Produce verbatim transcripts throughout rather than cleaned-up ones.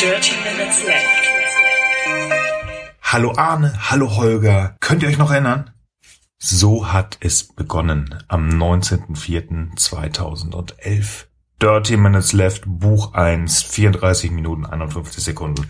Dirty Minutes Left. Hallo Arne, hallo Holger. Könnt ihr euch noch erinnern? So hat es begonnen am neunzehnten vierten zweitausendelf. Dirty Minutes Left, Buch eins, vierunddreißig Minuten einundfünfzig Sekunden.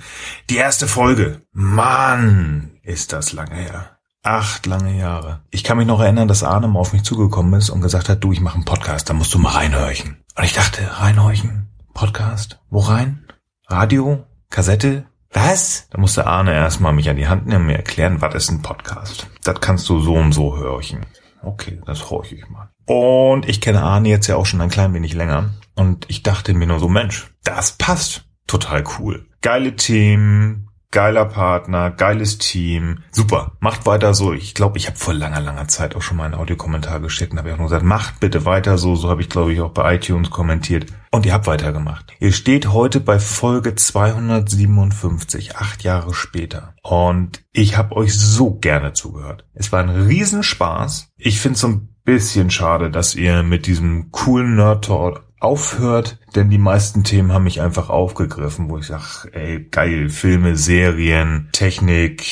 Die erste Folge. Mann, ist das lange her. Acht lange Jahre. Ich kann mich noch erinnern, dass Arne mal auf mich zugekommen ist und gesagt hat, du, ich mache einen Podcast, da musst du mal reinhorchen. Und ich dachte, reinhorchen? Podcast? Wo rein? Radio? Kassette? Was? Da musste Arne erstmal mich an die Hand nehmen und mir erklären, was ist ein Podcast? Das kannst du so und so hörchen. Okay, das horche ich mal. Und ich kenne Arne jetzt ja auch schon ein klein wenig länger. Und ich dachte mir nur so, Mensch, das passt. Total cool. Geile Themen, geiler Partner, geiles Team. Super, macht weiter so. Ich glaube, ich habe vor langer, langer Zeit auch schon mal einen Audiokommentar geschickt und habe auch nur gesagt, macht bitte weiter so. So habe ich, glaube ich, auch bei iTunes kommentiert. Und ihr habt weitergemacht. Ihr steht heute bei Folge zweihundertsiebenundfünfzig, acht Jahre später. Und ich habe euch so gerne zugehört. Es war ein Riesenspaß. Ich finde es so ein bisschen schade, dass ihr mit diesem coolen Nerd-Talk aufhört, denn die meisten Themen haben mich einfach aufgegriffen, wo ich sage, ey, geil, Filme, Serien, Technik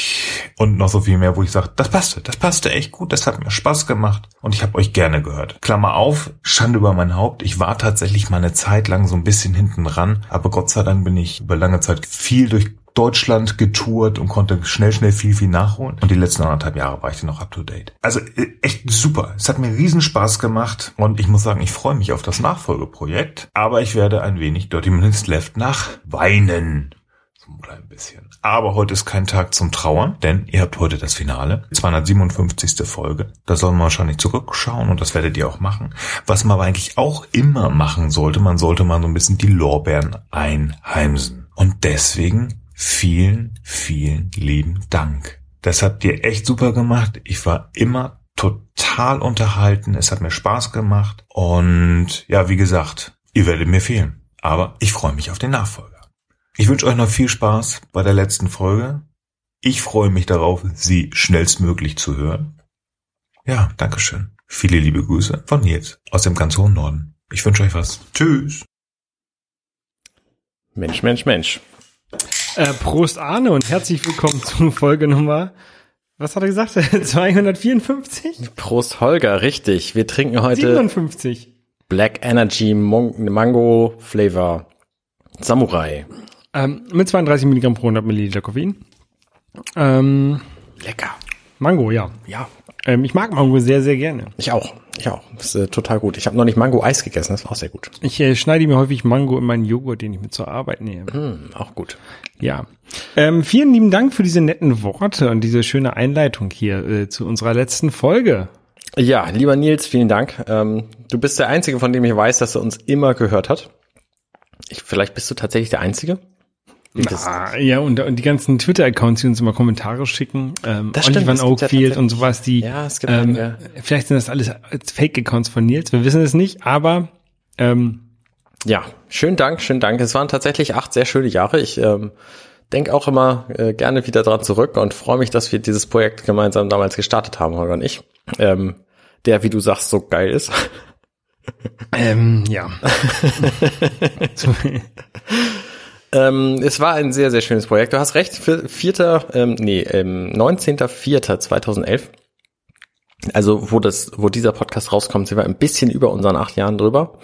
und noch so viel mehr, wo ich sage, das passte, das passte echt gut, das hat mir Spaß gemacht und ich habe euch gerne gehört. Klammer auf, Schande über mein Haupt, ich war tatsächlich mal eine Zeit lang so ein bisschen hinten ran, aber Gott sei Dank bin ich über lange Zeit viel durch Deutschland getourt und konnte schnell, schnell viel, viel nachholen. Und die letzten anderthalb Jahre war ich dann noch up to date. Also echt super. Es hat mir riesen Spaß gemacht und ich muss sagen, ich freue mich auf das Nachfolgeprojekt. Aber ich werde ein wenig Dirty Minutes Left nachweinen. So ein klein bisschen. Aber heute ist kein Tag zum Trauern, denn ihr habt heute das Finale. zweihundertsiebenundfünfzigste Folge. Da sollen wir wahrscheinlich zurückschauen und das werdet ihr auch machen. Was man aber eigentlich auch immer machen sollte, man sollte mal so ein bisschen die Lorbeeren einheimsen. Und deswegen vielen, vielen lieben Dank. Das habt ihr echt super gemacht. Ich war immer total unterhalten. Es hat mir Spaß gemacht. Und ja, wie gesagt, ihr werdet mir fehlen. Aber ich freue mich auf den Nachfolger. Ich wünsche euch noch viel Spaß bei der letzten Folge. Ich freue mich darauf, sie schnellstmöglich zu hören. Ja, Dankeschön. Viele liebe Grüße von Nils aus dem ganz hohen Norden. Ich wünsche euch was. Tschüss. Mensch, Mensch, Mensch. Äh, Prost Arne und herzlich willkommen zu Folge Nummer, was hat er gesagt, zweihundertvierundfünfzig? Prost Holger, richtig. Wir trinken heute siebenundfünfzig. Black Energy Mango Flavor Samurai. Ähm, mit zweiunddreißig Milligramm pro hundert Milliliter Koffein. Ähm, Lecker. Mango, ja. Ja. Ähm, ich mag Mango sehr, sehr gerne. Ich auch. Ich auch. Das ist äh, total gut. Ich habe noch nicht Mango-Eis gegessen. Das war auch sehr gut. Ich äh, schneide mir häufig Mango in meinen Joghurt, den ich mit zur Arbeit nehme. Mm, auch gut. Ja. Ähm, vielen lieben Dank für diese netten Worte und diese schöne Einleitung hier äh, zu unserer letzten Folge. Ja, lieber Nils, vielen Dank. Ähm, du bist der Einzige, von dem ich weiß, dass er uns immer gehört hat. Ich, vielleicht bist du tatsächlich der Einzige. Na, ja, und, und die ganzen Twitter-Accounts, die uns immer Kommentare schicken, ähm, Oliver Oakfield und sowas, die, ja, es gibt ähm, ja. Vielleicht sind das alles Fake-Accounts von Nils, wir wissen es nicht, aber, ähm, ja, schönen Dank, schönen Dank. Es waren tatsächlich acht sehr schöne Jahre. Ich, ähm, denke auch immer äh, gerne wieder dran zurück und freue mich, dass wir dieses Projekt gemeinsam damals gestartet haben, Holger und ich, ähm, der, wie du sagst, so geil ist. ähm, ja. Ähm, es war ein sehr, sehr schönes Projekt. Du hast recht, vierter, ähm, nee, ähm, neunzehnten vierten zweitausendelf. Also, wo das, wo dieser Podcast rauskommt, sind wir ein bisschen über unseren acht Jahren drüber.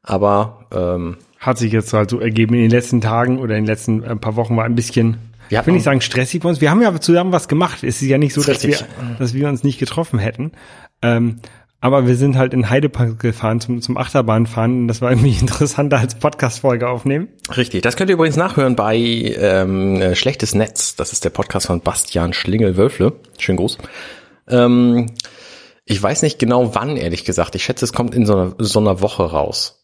Aber, ähm. Hat sich jetzt halt so ergeben in den letzten Tagen oder in den letzten ein paar Wochen war ein bisschen, ich will nicht sagen stressig bei uns. Wir haben ja zusammen was gemacht. Es ist ja nicht so, dass wir, dass wir uns nicht getroffen hätten. Ähm, Aber wir sind halt in Heidepark gefahren zum, zum Achterbahnfahren. Das war irgendwie interessanter als Podcast-Folge aufnehmen. Richtig. Das könnt ihr übrigens nachhören bei ähm, Schlechtes Netz. Das ist der Podcast von Bastian Schlingel-Wölfle. Schönen Gruß. Ähm, ich weiß nicht genau wann, ehrlich gesagt. Ich schätze, es kommt in so einer, so einer Woche raus.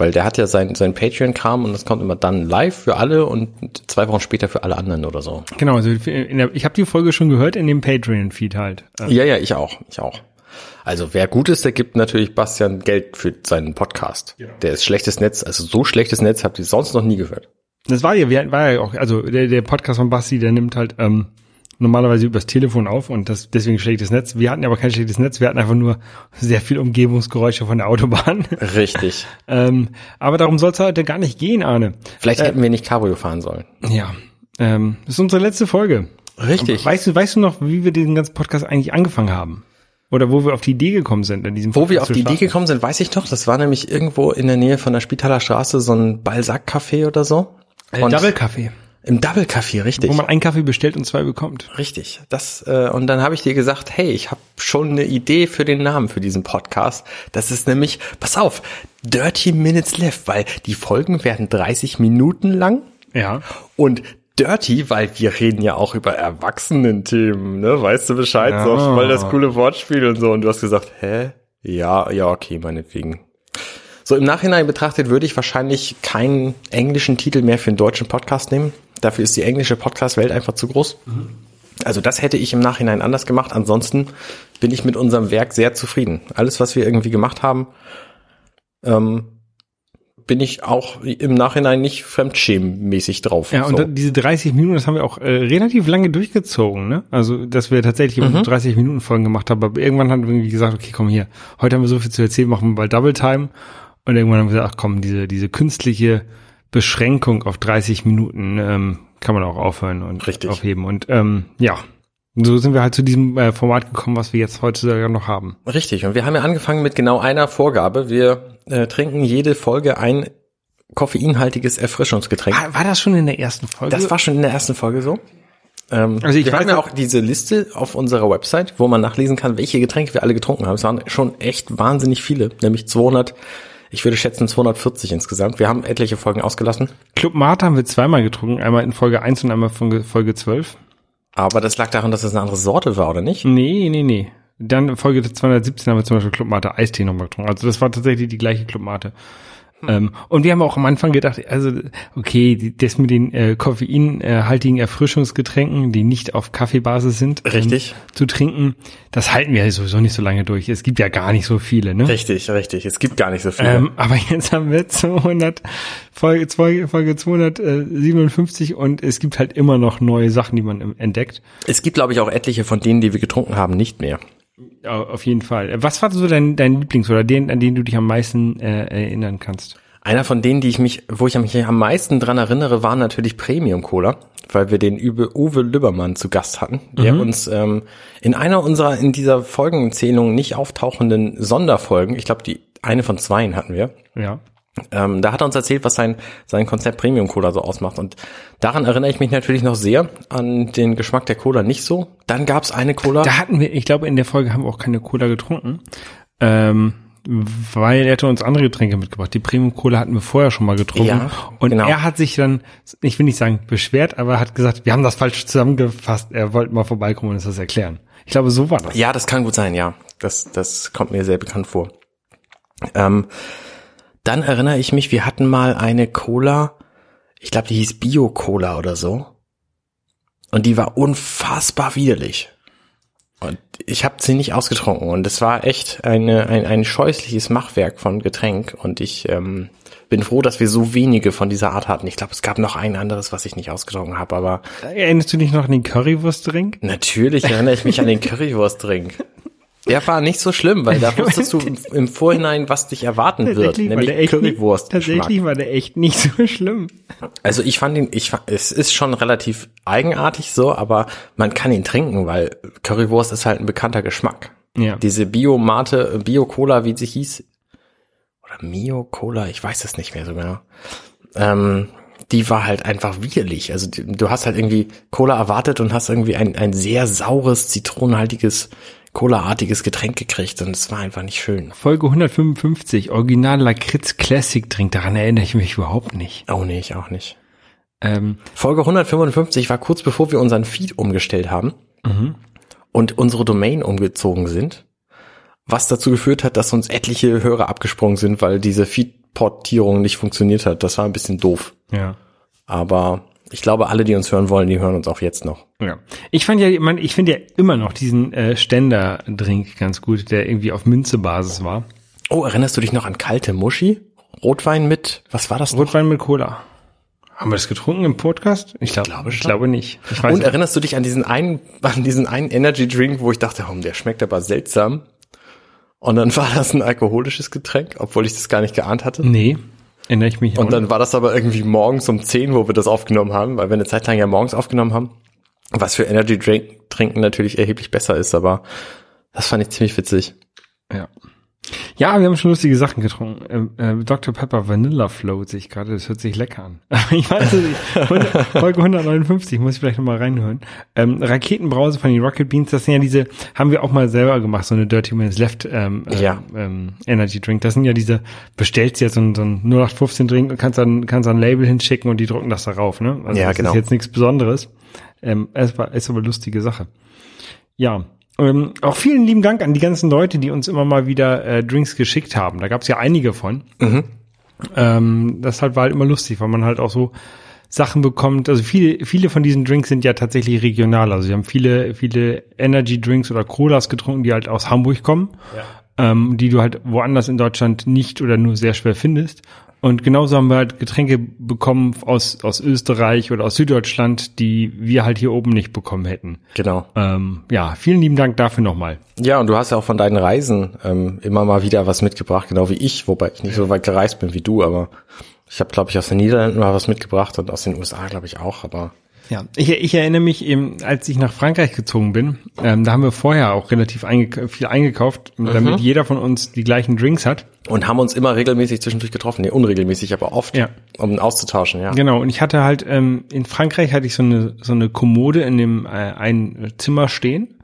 Weil der hat ja sein, sein Patreon-Kram und das kommt immer dann live für alle und zwei Wochen später für alle anderen oder so. Genau. Also in der, ich habe die Folge schon gehört in dem Patreon-Feed halt. Ähm. Ja, ja, ich auch. Ich auch. Also wer gut ist, der gibt natürlich Bastian Geld für seinen Podcast. Ja. Der ist Schlechtes Netz, also so Schlechtes Netz habt ihr sonst noch nie gehört. Das war ja, war ja auch, also der, der Podcast von Basti, der nimmt halt ähm, normalerweise übers Telefon auf und das deswegen schlechtes Netz. Wir hatten aber kein schlechtes Netz, wir hatten einfach nur sehr viel Umgebungsgeräusche von der Autobahn. Richtig. ähm, aber darum soll es heute gar nicht gehen, Arne. Vielleicht äh, hätten wir nicht Cabrio fahren sollen. Ja, ähm, das ist unsere letzte Folge. Richtig. Weißt du, weißt du noch, wie wir diesen ganzen Podcast eigentlich angefangen haben? Oder wo wir auf die Idee gekommen sind in diesem Wo Podcast wir auf die starten. Idee gekommen sind, weiß ich noch. Das war nämlich irgendwo in der Nähe von der Spitaler Straße so ein Balzac-Café oder so. Ein Double-Café. Im Double-Café, richtig. Wo man einen Kaffee bestellt und zwei bekommt. Richtig. Das äh, und dann habe ich dir gesagt, hey, ich habe schon eine Idee für den Namen für diesen Podcast. Das ist nämlich, pass auf, Dirty Minutes Left, weil die Folgen werden dreißig Minuten lang. Ja. Und Dirty, weil wir reden ja auch über Erwachsenen-Themen, ne? Weißt du Bescheid? Ja. So, weil das coole Wortspiel und so. Und du hast gesagt, hä? Ja, ja, okay, meinetwegen. So, im Nachhinein betrachtet würde ich wahrscheinlich keinen englischen Titel mehr für einen deutschen Podcast nehmen. Dafür ist die englische Podcast-Welt einfach zu groß. Mhm. Also das hätte ich im Nachhinein anders gemacht. Ansonsten bin ich mit unserem Werk sehr zufrieden. Alles, was wir irgendwie gemacht haben, ähm, bin ich auch im Nachhinein nicht fremdschämenmäßig drauf. Ja, so. Und da, diese dreißig Minuten, das haben wir auch äh, relativ lange durchgezogen, ne? Also, dass wir tatsächlich mhm. dreißig Minuten Folgen gemacht haben, aber irgendwann haben wir irgendwie gesagt, okay, komm hier, heute haben wir so viel zu erzählen, machen wir mal Double Time. Und irgendwann haben wir gesagt, ach komm, diese diese künstliche Beschränkung auf dreißig Minuten ähm, kann man auch aufhören und Richtig. aufheben. Und ähm, ja, so sind wir halt zu diesem äh, Format gekommen, was wir jetzt heute sogar noch haben. Richtig, und wir haben ja angefangen mit genau einer Vorgabe. Wir äh, trinken jede Folge ein koffeinhaltiges Erfrischungsgetränk. War, war das schon in der ersten Folge? Das war schon in der ersten Folge so. Ähm, also ich wir weiß haben ja auch diese Liste auf unserer Website, wo man nachlesen kann, welche Getränke wir alle getrunken haben. Es waren schon echt wahnsinnig viele, nämlich zweihundert, ich würde schätzen zweihundertvierzig insgesamt. Wir haben etliche Folgen ausgelassen. Club Mate haben wir zweimal getrunken, einmal in Folge eins und einmal in Folge zwölf. Aber das lag daran, dass es das eine andere Sorte war, oder nicht? Nee, nee, nee. Dann in Folge zweihundertsiebzehn haben wir zum Beispiel Club Mate Eistee nochmal getrunken. Also das war tatsächlich die gleiche Club Mate. Hm. Ähm, und wir haben auch am Anfang gedacht, also okay, das mit den äh, koffeinhaltigen Erfrischungsgetränken, die nicht auf Kaffeebasis sind, richtig. Ähm, zu trinken, das halten wir ja sowieso nicht so lange durch. Es gibt ja gar nicht so viele, ne? Richtig, richtig. Es gibt gar nicht so viele. Ähm, aber jetzt haben wir zweihundert, Folge, Folge zweihundertsiebenundfünfzig und es gibt halt immer noch neue Sachen, die man entdeckt. Es gibt, glaube ich, auch etliche von denen, die wir getrunken haben, nicht mehr. Auf jeden Fall. Was war so dein, dein Lieblings- oder den, an den du dich am meisten äh, erinnern kannst? Einer von denen, die ich mich, wo ich mich am meisten dran erinnere, war natürlich Premium Cola, weil wir den Uwe Lübermann zu Gast hatten, der mhm. uns ähm, in einer unserer, in dieser Folgenzählung nicht auftauchenden Sonderfolgen, ich glaube, die eine von zweien hatten wir. Ja. Ähm, da hat er uns erzählt, was sein, sein Konzept Premium Cola so ausmacht. Und daran erinnere ich mich natürlich noch sehr, an den Geschmack der Cola nicht so. Dann gab es eine Cola. Da hatten wir, ich glaube, in der Folge haben wir auch keine Cola getrunken, ähm, weil er hatte uns andere Getränke mitgebracht. Die Premium Cola hatten wir vorher schon mal getrunken. Ja, und genau. Er hat sich dann, ich will nicht sagen beschwert, aber hat gesagt, wir haben das falsch zusammengefasst. Er wollte mal vorbeikommen und uns das erklären. Ich glaube, so war das. Ja, das kann gut sein, ja. Das, das kommt mir sehr bekannt vor. Ähm, Dann erinnere ich mich, wir hatten mal eine Cola, ich glaube, die hieß Bio-Cola oder so. Und die war unfassbar widerlich. Und ich habe sie nicht ausgetrunken. Und es war echt eine, ein, ein scheußliches Machwerk von Getränk. Und ich ähm, bin froh, dass wir so wenige von dieser Art hatten. Ich glaube, es gab noch ein anderes, was ich nicht ausgetrunken habe. Aber erinnerst du dich noch an den Currywurst-Drink? Natürlich erinnere ich mich an den Currywurst-Drink. Der war nicht so schlimm, weil da wusstest du im Vorhinein, was dich erwarten wird, nämlich Currywurst. Tatsächlich war der echt nicht so schlimm. Also ich fand ihn, ich es ist schon relativ eigenartig so, aber man kann ihn trinken, weil Currywurst ist halt ein bekannter Geschmack. Ja. Diese Bio-Mate, Bio-Cola, wie sie hieß, oder Mio-Cola, ich weiß es nicht mehr so genau, ähm, die war halt einfach widerlich. Also du hast halt irgendwie Cola erwartet und hast irgendwie ein, ein sehr saures, zitronenhaltiges Cola-artiges Getränk gekriegt und es war einfach nicht schön. Folge hundertfünfundfünfzig, Original Lakritz Classic Drink, daran erinnere ich mich überhaupt nicht. Oh nee, ich auch nicht. Ähm, Folge hundertfünfundfünfzig war kurz bevor wir unseren Feed umgestellt haben mhm. und unsere Domain umgezogen sind, was dazu geführt hat, dass uns etliche Hörer abgesprungen sind, weil diese Feed-Portierung nicht funktioniert hat. Das war ein bisschen doof. Ja. Aber ich glaube, alle, die uns hören wollen, die hören uns auch jetzt noch. Ja. Ich fand ja, man, ich finde ja immer noch diesen äh, Ständer-Drink ganz gut, der irgendwie auf Minzebasis war. Oh, erinnerst du dich noch an kalte Muschi? Rotwein mit, was war das noch? Rotwein mit Cola. Haben wir das getrunken im Podcast? Ich, glaub, ich glaube Ich glaube nicht. Ich weiß Und nicht. Erinnerst du dich an diesen einen, an diesen einen Energy Drink, wo ich dachte, oh, der schmeckt aber seltsam? Und dann war das ein alkoholisches Getränk, obwohl ich das gar nicht geahnt hatte? Nee, erinnere ich mich nicht. Und dann war das aber irgendwie morgens um zehn, wo wir das aufgenommen haben, weil wir eine Zeit lang ja morgens aufgenommen haben, was für Energy Drink trinken natürlich erheblich besser ist, aber das fand ich ziemlich witzig. Ja. Ja, wir haben schon lustige Sachen getrunken. Ähm, äh, Doktor Pepper Vanilla Float sehe ich gerade, das hört sich lecker an. Ich weiß nicht, Folge hundertneunundfünfzig, muss ich vielleicht nochmal reinhören. Ähm, Raketenbrause von den Rocket Beans, das sind ja diese, haben wir auch mal selber gemacht, so eine Dirty Minutes Left ähm, ja. ähm, Energy Drink. Das sind ja diese, bestellst jetzt so einen, so einen null acht fünfzehn Drink und kannst dann, kannst dann ein Label hinschicken und die drucken das da rauf, ne? Also ja, das genau. Ist jetzt nichts Besonderes. Ähm, es war, es war eine lustige Sache. Ja. Ähm, auch vielen lieben Dank an die ganzen Leute, die uns immer mal wieder äh, Drinks geschickt haben. Da gab es ja einige von. Mhm. Ähm, das halt war halt immer lustig, weil man halt auch so Sachen bekommt. Also viele viele von diesen Drinks sind ja tatsächlich regional. Also wir haben viele viele Energy Drinks oder Colas getrunken, die halt aus Hamburg kommen, ja. ähm, die du halt woanders in Deutschland nicht oder nur sehr schwer findest. Und genauso haben wir halt Getränke bekommen aus aus Österreich oder aus Süddeutschland, die wir halt hier oben nicht bekommen hätten. Genau. Ähm, ja, vielen lieben Dank dafür nochmal. Ja, und du hast ja auch von deinen Reisen ähm, immer mal wieder was mitgebracht, genau wie ich, wobei ich nicht so weit gereist bin wie du, aber ich habe, glaube ich, aus den Niederlanden mal was mitgebracht und aus den U S A, glaube ich, auch, aber... Ja, ich, ich erinnere mich eben, als ich nach Frankreich gezogen bin, ähm, da haben wir vorher auch relativ einge- viel eingekauft, damit mhm. jeder von uns die gleichen Drinks hat. Und haben uns immer regelmäßig zwischendurch getroffen, nee, unregelmäßig, aber oft, ja. um auszutauschen, ja. Genau, und ich hatte halt, ähm, in Frankreich hatte ich so eine so eine Kommode in dem äh, einen Zimmer stehen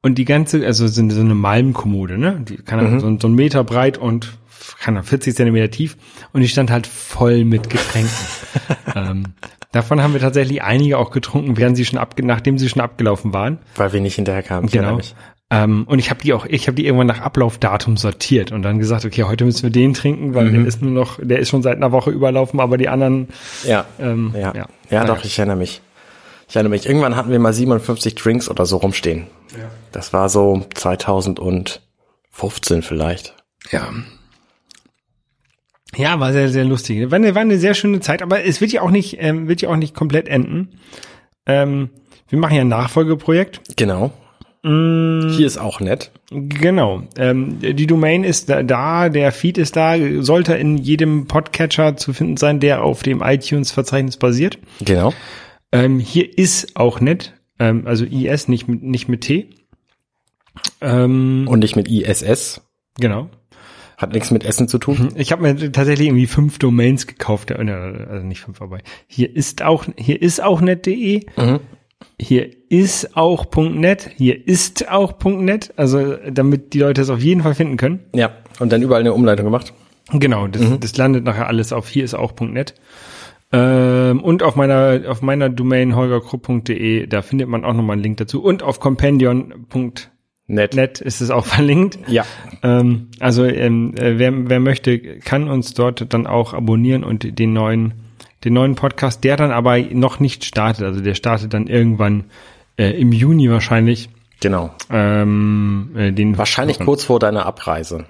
und die ganze, also so eine, so eine Malmkommode, ne, die kann mhm. so, so einen Meter breit und kann vierzig Zentimeter tief und die stand halt voll mit Getränken. ähm, Davon haben wir tatsächlich einige auch getrunken, während sie schon abge- nachdem sie schon abgelaufen waren. Weil wir nicht hinterher kamen. Genau. Ich. Ähm, und ich habe die auch, ich habe die irgendwann nach Ablaufdatum sortiert und dann gesagt, okay, heute müssen wir den trinken, weil mhm. der ist nur noch, der ist schon seit einer Woche überlaufen, aber die anderen. Ja, ähm, ja, ja, ja doch, ich erinnere mich. Ich erinnere mich. Irgendwann hatten wir mal siebenundfünfzig Drinks oder so rumstehen. Ja. Das war so zweitausendfünfzehn vielleicht. Ja. Ja, war sehr, sehr lustig. War eine, war eine sehr schöne Zeit, aber es wird ja auch nicht, ähm, wird ja auch nicht komplett enden. Ähm, wir machen ja ein Nachfolgeprojekt. Genau. Mm, Hier ist auch nett. Genau. Ähm, die Domain ist da, da, der Feed ist da, sollte in jedem Podcatcher zu finden sein, der auf dem iTunes-Verzeichnis basiert. Genau. Ähm, hier ist auch nett, ähm, also I S, nicht mit, nicht mit T. Ähm, Und nicht mit I S S. Genau. Hat nichts mit Essen zu tun. Ich habe mir tatsächlich irgendwie fünf Domains gekauft. Also nicht fünf, aber hier ist auch, hier ist auch net punkt de. Mhm. Hier ist auch .net. Hier ist auch .net. Also damit die Leute es auf jeden Fall finden können. Ja, und dann überall eine Umleitung gemacht. Genau, das, mhm. das landet nachher alles auf hier ist auch .net. Ähm, und auf meiner auf meiner Domain holgerkrupp punkt de, da findet man auch nochmal einen Link dazu. Und auf compendion punkt de. Nett. Nett ist es auch verlinkt. Ja. Ähm, also ähm, wer, wer möchte, kann uns dort dann auch abonnieren und den neuen, den neuen Podcast, der dann aber noch nicht startet. Also der startet dann irgendwann äh, im Juni wahrscheinlich. Genau. Ähm, äh, den wahrscheinlich Wochen. Kurz vor deiner Abreise.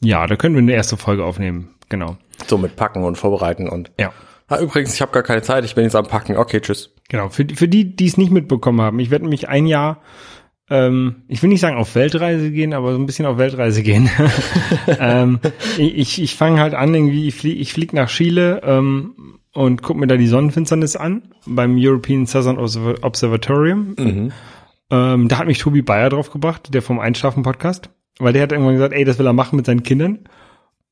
Ja, da können wir eine erste Folge aufnehmen. Genau. So mit Packen und Vorbereiten und. Ja. Ah, übrigens, ich habe gar keine Zeit. Ich bin jetzt am Packen. Okay, tschüss. Genau. Für, für die, die es nicht mitbekommen haben, ich werde mich ein Jahr ich will nicht sagen auf Weltreise gehen, aber so ein bisschen auf Weltreise gehen. ähm, ich ich fange halt an, irgendwie ich fliege ich flieg nach Chile ähm, und gucke mir da die Sonnenfinsternis an, beim European Southern Observatorium. Mhm. Ähm, da hat mich Tobi Bayer drauf gebracht, der vom Einschlafen-Podcast, weil der hat irgendwann gesagt, ey, das will er machen mit seinen Kindern.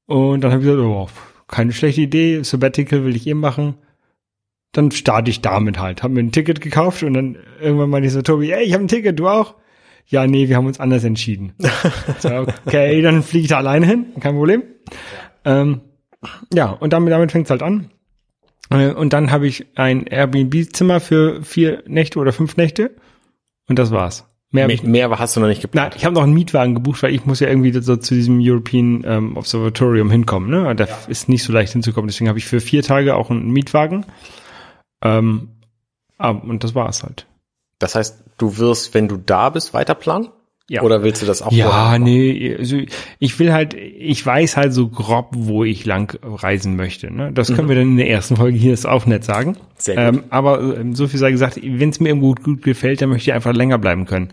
Und dann habe ich gesagt, oh, keine schlechte Idee, Sabbatical will ich eh machen. Dann starte ich damit halt. Hab mir ein Ticket gekauft und dann irgendwann meinte ich so, Tobi, ey, ich habe ein Ticket, du auch? Ja, nee, wir haben uns anders entschieden. So, okay, dann fliege ich da alleine hin, kein Problem. Ähm, ja, und damit, damit fängt es halt an. Äh, und dann habe ich ein Airbnb-Zimmer für vier Nächte oder fünf Nächte und das war's. Mehr, mehr, ich, mehr hast du noch nicht geplant. Nein, ich habe noch einen Mietwagen gebucht, weil ich muss ja irgendwie so zu diesem European ähm, Observatorium hinkommen. Ne? Da ja. ist nicht so leicht hinzukommen, deswegen habe ich für vier Tage auch einen Mietwagen. Ähm, ah, und das war's halt. Das heißt, du wirst, wenn du da bist, weiter planen? Ja. Oder willst du das auch? Ja, nee, also ich will halt, ich weiß halt so grob, wo ich lang reisen möchte. Ne? Das können mhm. wir dann in der ersten Folge hier ist auch nett sagen. Sehr gut. Ähm, aber so viel sei gesagt, wenn es mir irgendwo gut, gut gefällt, dann möchte ich einfach länger bleiben können.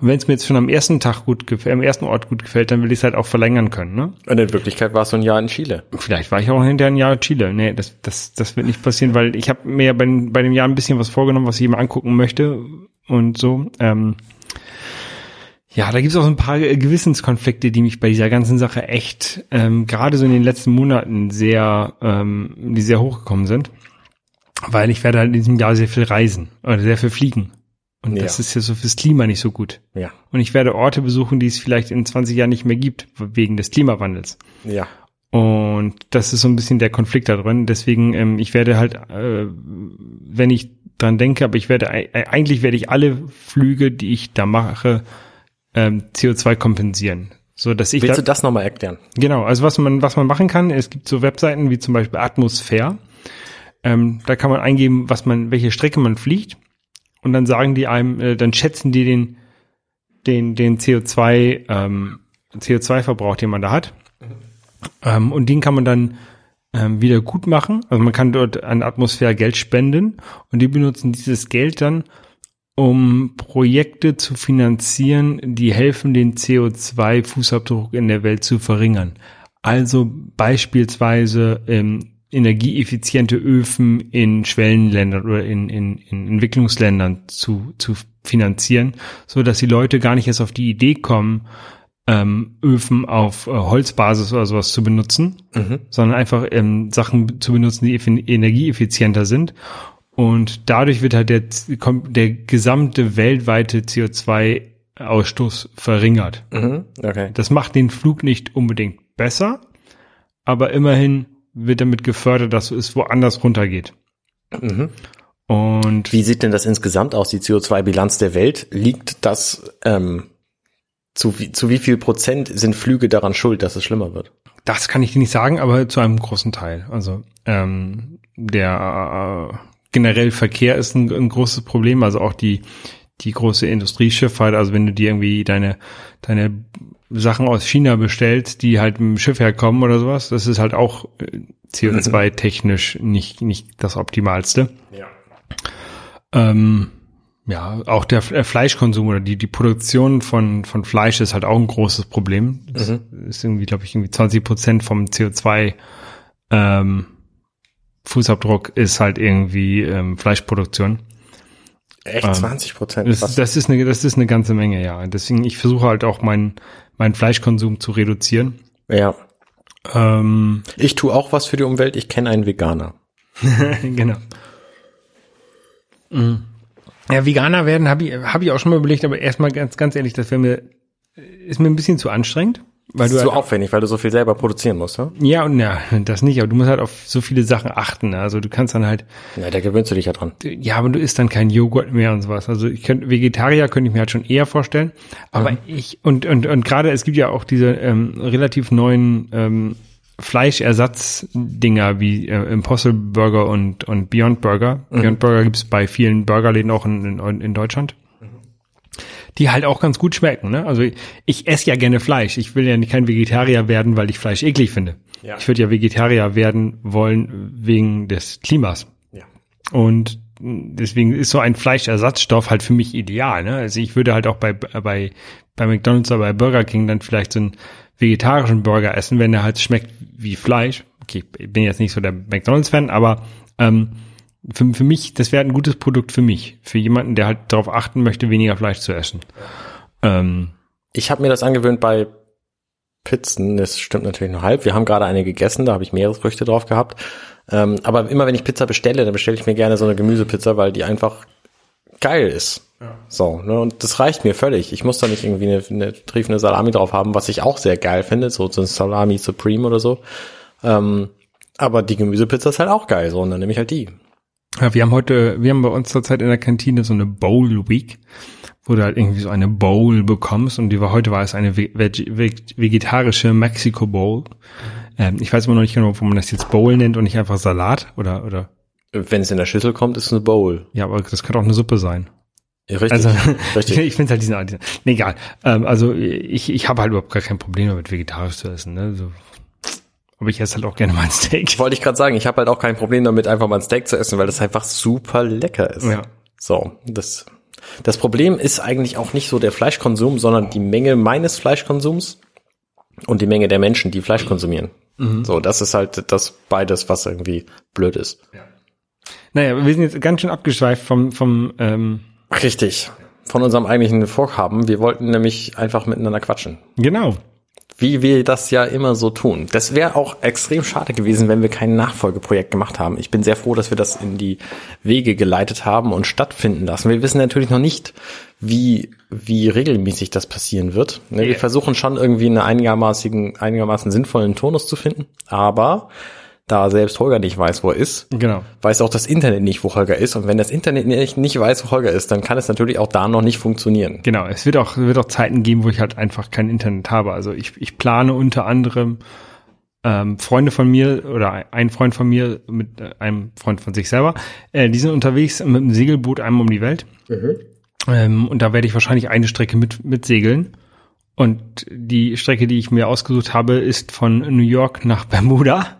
Und wenn es mir jetzt schon am ersten Tag gut gefällt, am ersten Ort gut gefällt, dann will ich es halt auch verlängern können. Ne? Und in Wirklichkeit warst du ein Jahr in Chile. Vielleicht war ich auch hinterher ein Jahr in Chile. Nee, das das das wird nicht passieren, weil ich habe mir ja bei, bei dem Jahr ein bisschen was vorgenommen, was ich immer angucken möchte und so. Ähm, Ja, da gibt's auch so ein paar Gewissenskonflikte, die mich bei dieser ganzen Sache echt ähm, gerade so in den letzten Monaten sehr, ähm, die sehr hochgekommen sind, weil ich werde halt in diesem Jahr sehr viel reisen oder sehr viel fliegen und ja. das ist ja so fürs Klima nicht so gut. Ja. Und ich werde Orte besuchen, die es vielleicht in zwanzig Jahren nicht mehr gibt wegen des Klimawandels. Ja. Und das ist so ein bisschen der Konflikt da drin. Deswegen, ähm, ich werde halt, äh, wenn ich dran denke, aber ich werde äh, eigentlich werde ich alle Flüge, die ich da mache Ähm, C O zwei kompensieren, so dass ich. Willst da, du das nochmal erklären? Genau, also was man was man machen kann, es gibt so Webseiten wie zum Beispiel Atmosphäre. Ähm, da kann man eingeben, was man, welche Strecke man fliegt, und dann sagen die einem, äh, dann schätzen die den den den C O zwei ähm, C O zwei Verbrauch, den man da hat, mhm. ähm, und den kann man dann ähm, wieder gut machen. Also man kann dort an Atmosphäre Geld spenden und die benutzen dieses Geld dann, um Projekte zu finanzieren, die helfen, den C O zwei Fußabdruck in der Welt zu verringern. Also beispielsweise ähm, energieeffiziente Öfen in Schwellenländern oder in, in, in Entwicklungsländern zu, zu finanzieren, so dass die Leute gar nicht erst auf die Idee kommen, ähm, Öfen auf äh, Holzbasis oder sowas zu benutzen, mhm. sondern einfach ähm, Sachen zu benutzen, die energieeffizienter sind. Und dadurch wird halt der, der gesamte weltweite C O zwei Ausstoß verringert. Mhm, okay. Das macht den Flug nicht unbedingt besser, aber immerhin wird damit gefördert, dass es woanders runtergeht. Mhm. Und wie sieht denn das insgesamt aus, die C O zwei Bilanz der Welt? Liegt das, ähm, zu wie, zu wie viel Prozent sind Flüge daran schuld, dass es schlimmer wird? Das kann ich dir nicht sagen, aber zu einem großen Teil. Also ähm, der... Äh, generell Verkehr ist ein, ein großes Problem, also auch die die große Industrieschifffahrt, also wenn du dir irgendwie deine deine Sachen aus China bestellst, die halt mit dem Schiff herkommen oder sowas, das ist halt auch C O zwei technisch nicht nicht das Optimalste. Ja. Ähm, ja, auch der Fleischkonsum oder die die Produktion von von Fleisch ist halt auch ein großes Problem. Das mhm. ist irgendwie, glaube ich, irgendwie zwanzig Prozent vom C O zwei ähm, Fußabdruck ist halt irgendwie ähm, Fleischproduktion. Echt ähm, zwanzig Prozent? Das, das, ist eine, das ist eine ganze Menge, ja. Deswegen, ich versuche halt auch meinen mein Fleischkonsum zu reduzieren. Ja. Ähm, ich tue auch was für die Umwelt. Ich kenne einen Veganer. Genau. Mhm. Ja, Veganer werden habe ich, hab ich auch schon mal überlegt, aber erstmal ganz, ganz ehrlich, das wäre mir, ist mir ein bisschen zu anstrengend. Weil das ist du so halt aufwendig, weil du so viel selber produzieren musst, ne? Ja, und ja, das nicht, aber du musst halt auf so viele Sachen achten, also du kannst dann halt... Ja, da gewöhnst du dich ja dran. Ja, aber du isst dann kein Joghurt mehr und sowas, also ich könnte, Vegetarier könnte ich mir halt schon eher vorstellen, aber mhm. ich, und und und gerade, es gibt ja auch diese ähm, relativ neuen ähm, Fleischersatz-Dinger wie äh, Impossible Burger und und Beyond Burger. Mhm. Beyond Burger gibt's bei vielen Burgerläden auch in, in, in Deutschland. Die halt auch ganz gut schmecken, ne? Also ich, ich esse ja gerne Fleisch. Ich will ja nicht kein Vegetarier werden, weil ich Fleisch eklig finde. Ja. Ich würde ja Vegetarier werden wollen wegen des Klimas. Ja. Und deswegen ist so ein Fleischersatzstoff halt für mich ideal, ne? Also ich würde halt auch bei bei bei McDonald's oder bei Burger King dann vielleicht so einen vegetarischen Burger essen, wenn der halt schmeckt wie Fleisch. Okay, ich bin jetzt nicht so der McDonald's-Fan, aber ähm, Für, für mich, das wäre ein gutes Produkt für mich. Für jemanden, der halt darauf achten möchte, weniger Fleisch zu essen. Ähm. Ich habe mir das angewöhnt bei Pizzen. Das stimmt natürlich nur halb. Wir haben gerade eine gegessen, da habe ich Meeresfrüchte drauf gehabt. Ähm, aber immer, wenn ich Pizza bestelle, dann bestelle ich mir gerne so eine Gemüsepizza, weil die einfach geil ist. Ja. So, ne? Und das reicht mir völlig. Ich muss da nicht irgendwie eine, eine triefende Salami drauf haben, was ich auch sehr geil finde. So, so ein Salami Supreme oder so. Ähm, aber die Gemüsepizza ist halt auch geil. So, und dann nehme ich halt die. Ja, wir haben heute, wir haben bei uns zurzeit in der Kantine so eine Bowl Week, wo du halt irgendwie so eine Bowl bekommst, und die war, heute war es eine veg- veg- vegetarische Mexico Bowl. Ähm, ich weiß immer noch nicht genau, warum man das jetzt Bowl nennt und nicht einfach Salat oder, oder. Wenn es in der Schüssel kommt, ist es eine Bowl. Ja, aber das könnte auch eine Suppe sein. Ja, richtig. Also, richtig. Ich finde es halt diesen Art. Nee, egal. Ähm, also ich, ich habe halt überhaupt gar kein Problem damit, vegetarisch zu essen. Ne? So. Aber ich esse halt auch gerne mal ein Steak. Wollte ich gerade sagen, ich habe halt auch kein Problem damit, einfach mal ein Steak zu essen, weil das einfach super lecker ist. Ja. So, das, das Problem ist eigentlich auch nicht so der Fleischkonsum, sondern die Menge meines Fleischkonsums und die Menge der Menschen, die Fleisch konsumieren. Mhm. So, das ist halt das beides, was irgendwie blöd ist. Ja. Naja, wir sind jetzt ganz schön abgeschweift vom... vom ähm Richtig, von unserem eigentlichen Vorhaben. Wir wollten nämlich einfach miteinander quatschen. Genau. Wie wir das ja immer so tun. Das wäre auch extrem schade gewesen, wenn wir kein Nachfolgeprojekt gemacht haben. Ich bin sehr froh, dass wir das in die Wege geleitet haben und stattfinden lassen. Wir wissen natürlich noch nicht, wie wie regelmäßig das passieren wird. Wir yeah. versuchen schon irgendwie einen einigermaßen, einigermaßen sinnvollen Turnus zu finden, aber da selbst Holger nicht weiß, wo er ist, genau. weiß auch das Internet nicht, wo Holger ist. Und wenn das Internet nicht, nicht weiß, wo Holger ist, dann kann es natürlich auch da noch nicht funktionieren. Genau, es wird auch, wird auch Zeiten geben, wo ich halt einfach kein Internet habe. Also ich, ich plane unter anderem ähm, Freunde von mir oder ein Freund von mir mit äh, einem Freund von sich selber, äh, die sind unterwegs mit einem Segelboot einmal um die Welt. Mhm. Ähm, und da werde ich wahrscheinlich eine Strecke mit, mit segeln. Und die Strecke, die ich mir ausgesucht habe, ist von New York nach Bermuda.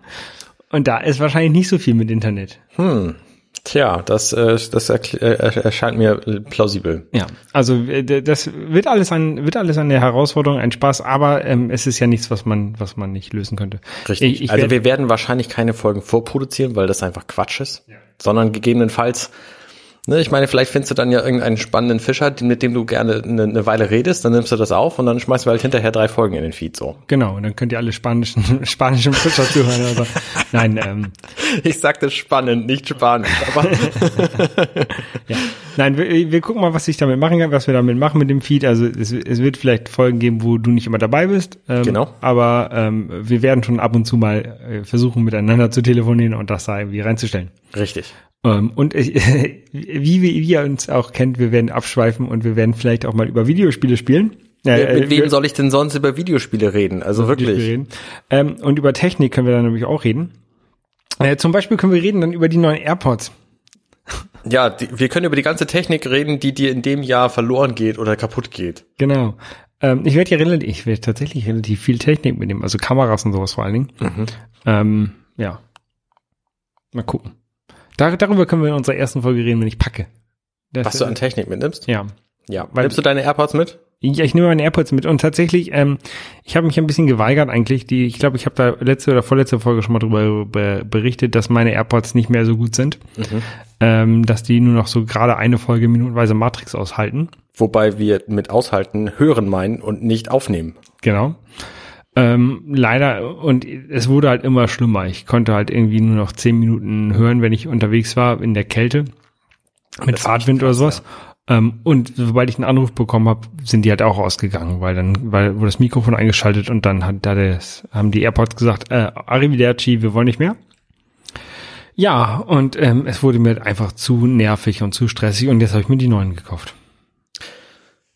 Und da ist wahrscheinlich nicht so viel mit Internet. Hm. Tja, das, das erscheint mir plausibel. Ja, also das wird alles ein, wird alles eine Herausforderung, ein Spaß, aber ähm, es ist ja nichts, was man, was man nicht lösen könnte. Richtig. Ich, ich also werd, wir werden wahrscheinlich keine Folgen vorproduzieren, weil das einfach Quatsch ist, ja. sondern gegebenenfalls, ne, ich meine, vielleicht findest du dann ja irgendeinen spannenden Fischer, mit dem du gerne eine, eine Weile redest, dann nimmst du das auf und dann schmeißen wir halt hinterher drei Folgen in den Feed, so. Genau, und dann könnt ihr alle spanischen, spanischen Fischer zuhören. Also. Nein, ähm. Ich sagte spannend, nicht spanisch, aber. ja. Nein, wir, wir gucken mal, was ich damit machen kann, was wir damit machen mit dem Feed. Also es, es wird vielleicht Folgen geben, wo du nicht immer dabei bist. Ähm, genau. Aber ähm, wir werden schon ab und zu mal versuchen, miteinander zu telefonieren und das da irgendwie reinzustellen. Richtig. Um, und ich, wie, wie ihr uns auch kennt, wir werden abschweifen und wir werden vielleicht auch mal über Videospiele spielen. Äh, Mit wem äh, soll ich denn sonst über Videospiele reden? Also wirklich. Reden. Ähm, und über Technik können wir dann nämlich auch reden. Äh, zum Beispiel können wir reden dann über die neuen AirPods. Ja, die, wir können über die ganze Technik reden, die dir in dem Jahr verloren geht oder kaputt geht. Genau. Ähm, ich werde ja relativ, ich werde tatsächlich relativ viel Technik mitnehmen, also Kameras und sowas vor allen Dingen. Mhm. Ähm, ja. Mal gucken. Darüber können wir in unserer ersten Folge reden, wenn ich packe. Das Was du an Technik mitnimmst? Ja. ja. Weil, nimmst du deine AirPods mit? Ja, ich nehme meine AirPods mit. Und tatsächlich, ähm, ich habe mich ein bisschen geweigert eigentlich. Die, ich glaube, ich habe da letzte oder vorletzte Folge schon mal drüber be- berichtet, dass meine AirPods nicht mehr so gut sind. Mhm. Ähm, dass die nur noch so gerade eine Folge Minutenweise Matrix aushalten. Wobei wir mit aushalten hören meinen und nicht aufnehmen. Genau. Ähm, leider, und es wurde halt immer schlimmer. Ich konnte halt irgendwie nur noch zehn Minuten hören, wenn ich unterwegs war in der Kälte mit Fahrtwind oder sowas. Ja. Ähm, und sobald ich einen Anruf bekommen habe, sind die halt auch ausgegangen, weil dann weil wurde das Mikrofon eingeschaltet und dann hat da das, haben die AirPods gesagt, äh, Arrivederci, wir wollen nicht mehr. Ja, und ähm, es wurde mir halt einfach zu nervig und zu stressig und jetzt habe ich mir die neuen gekauft.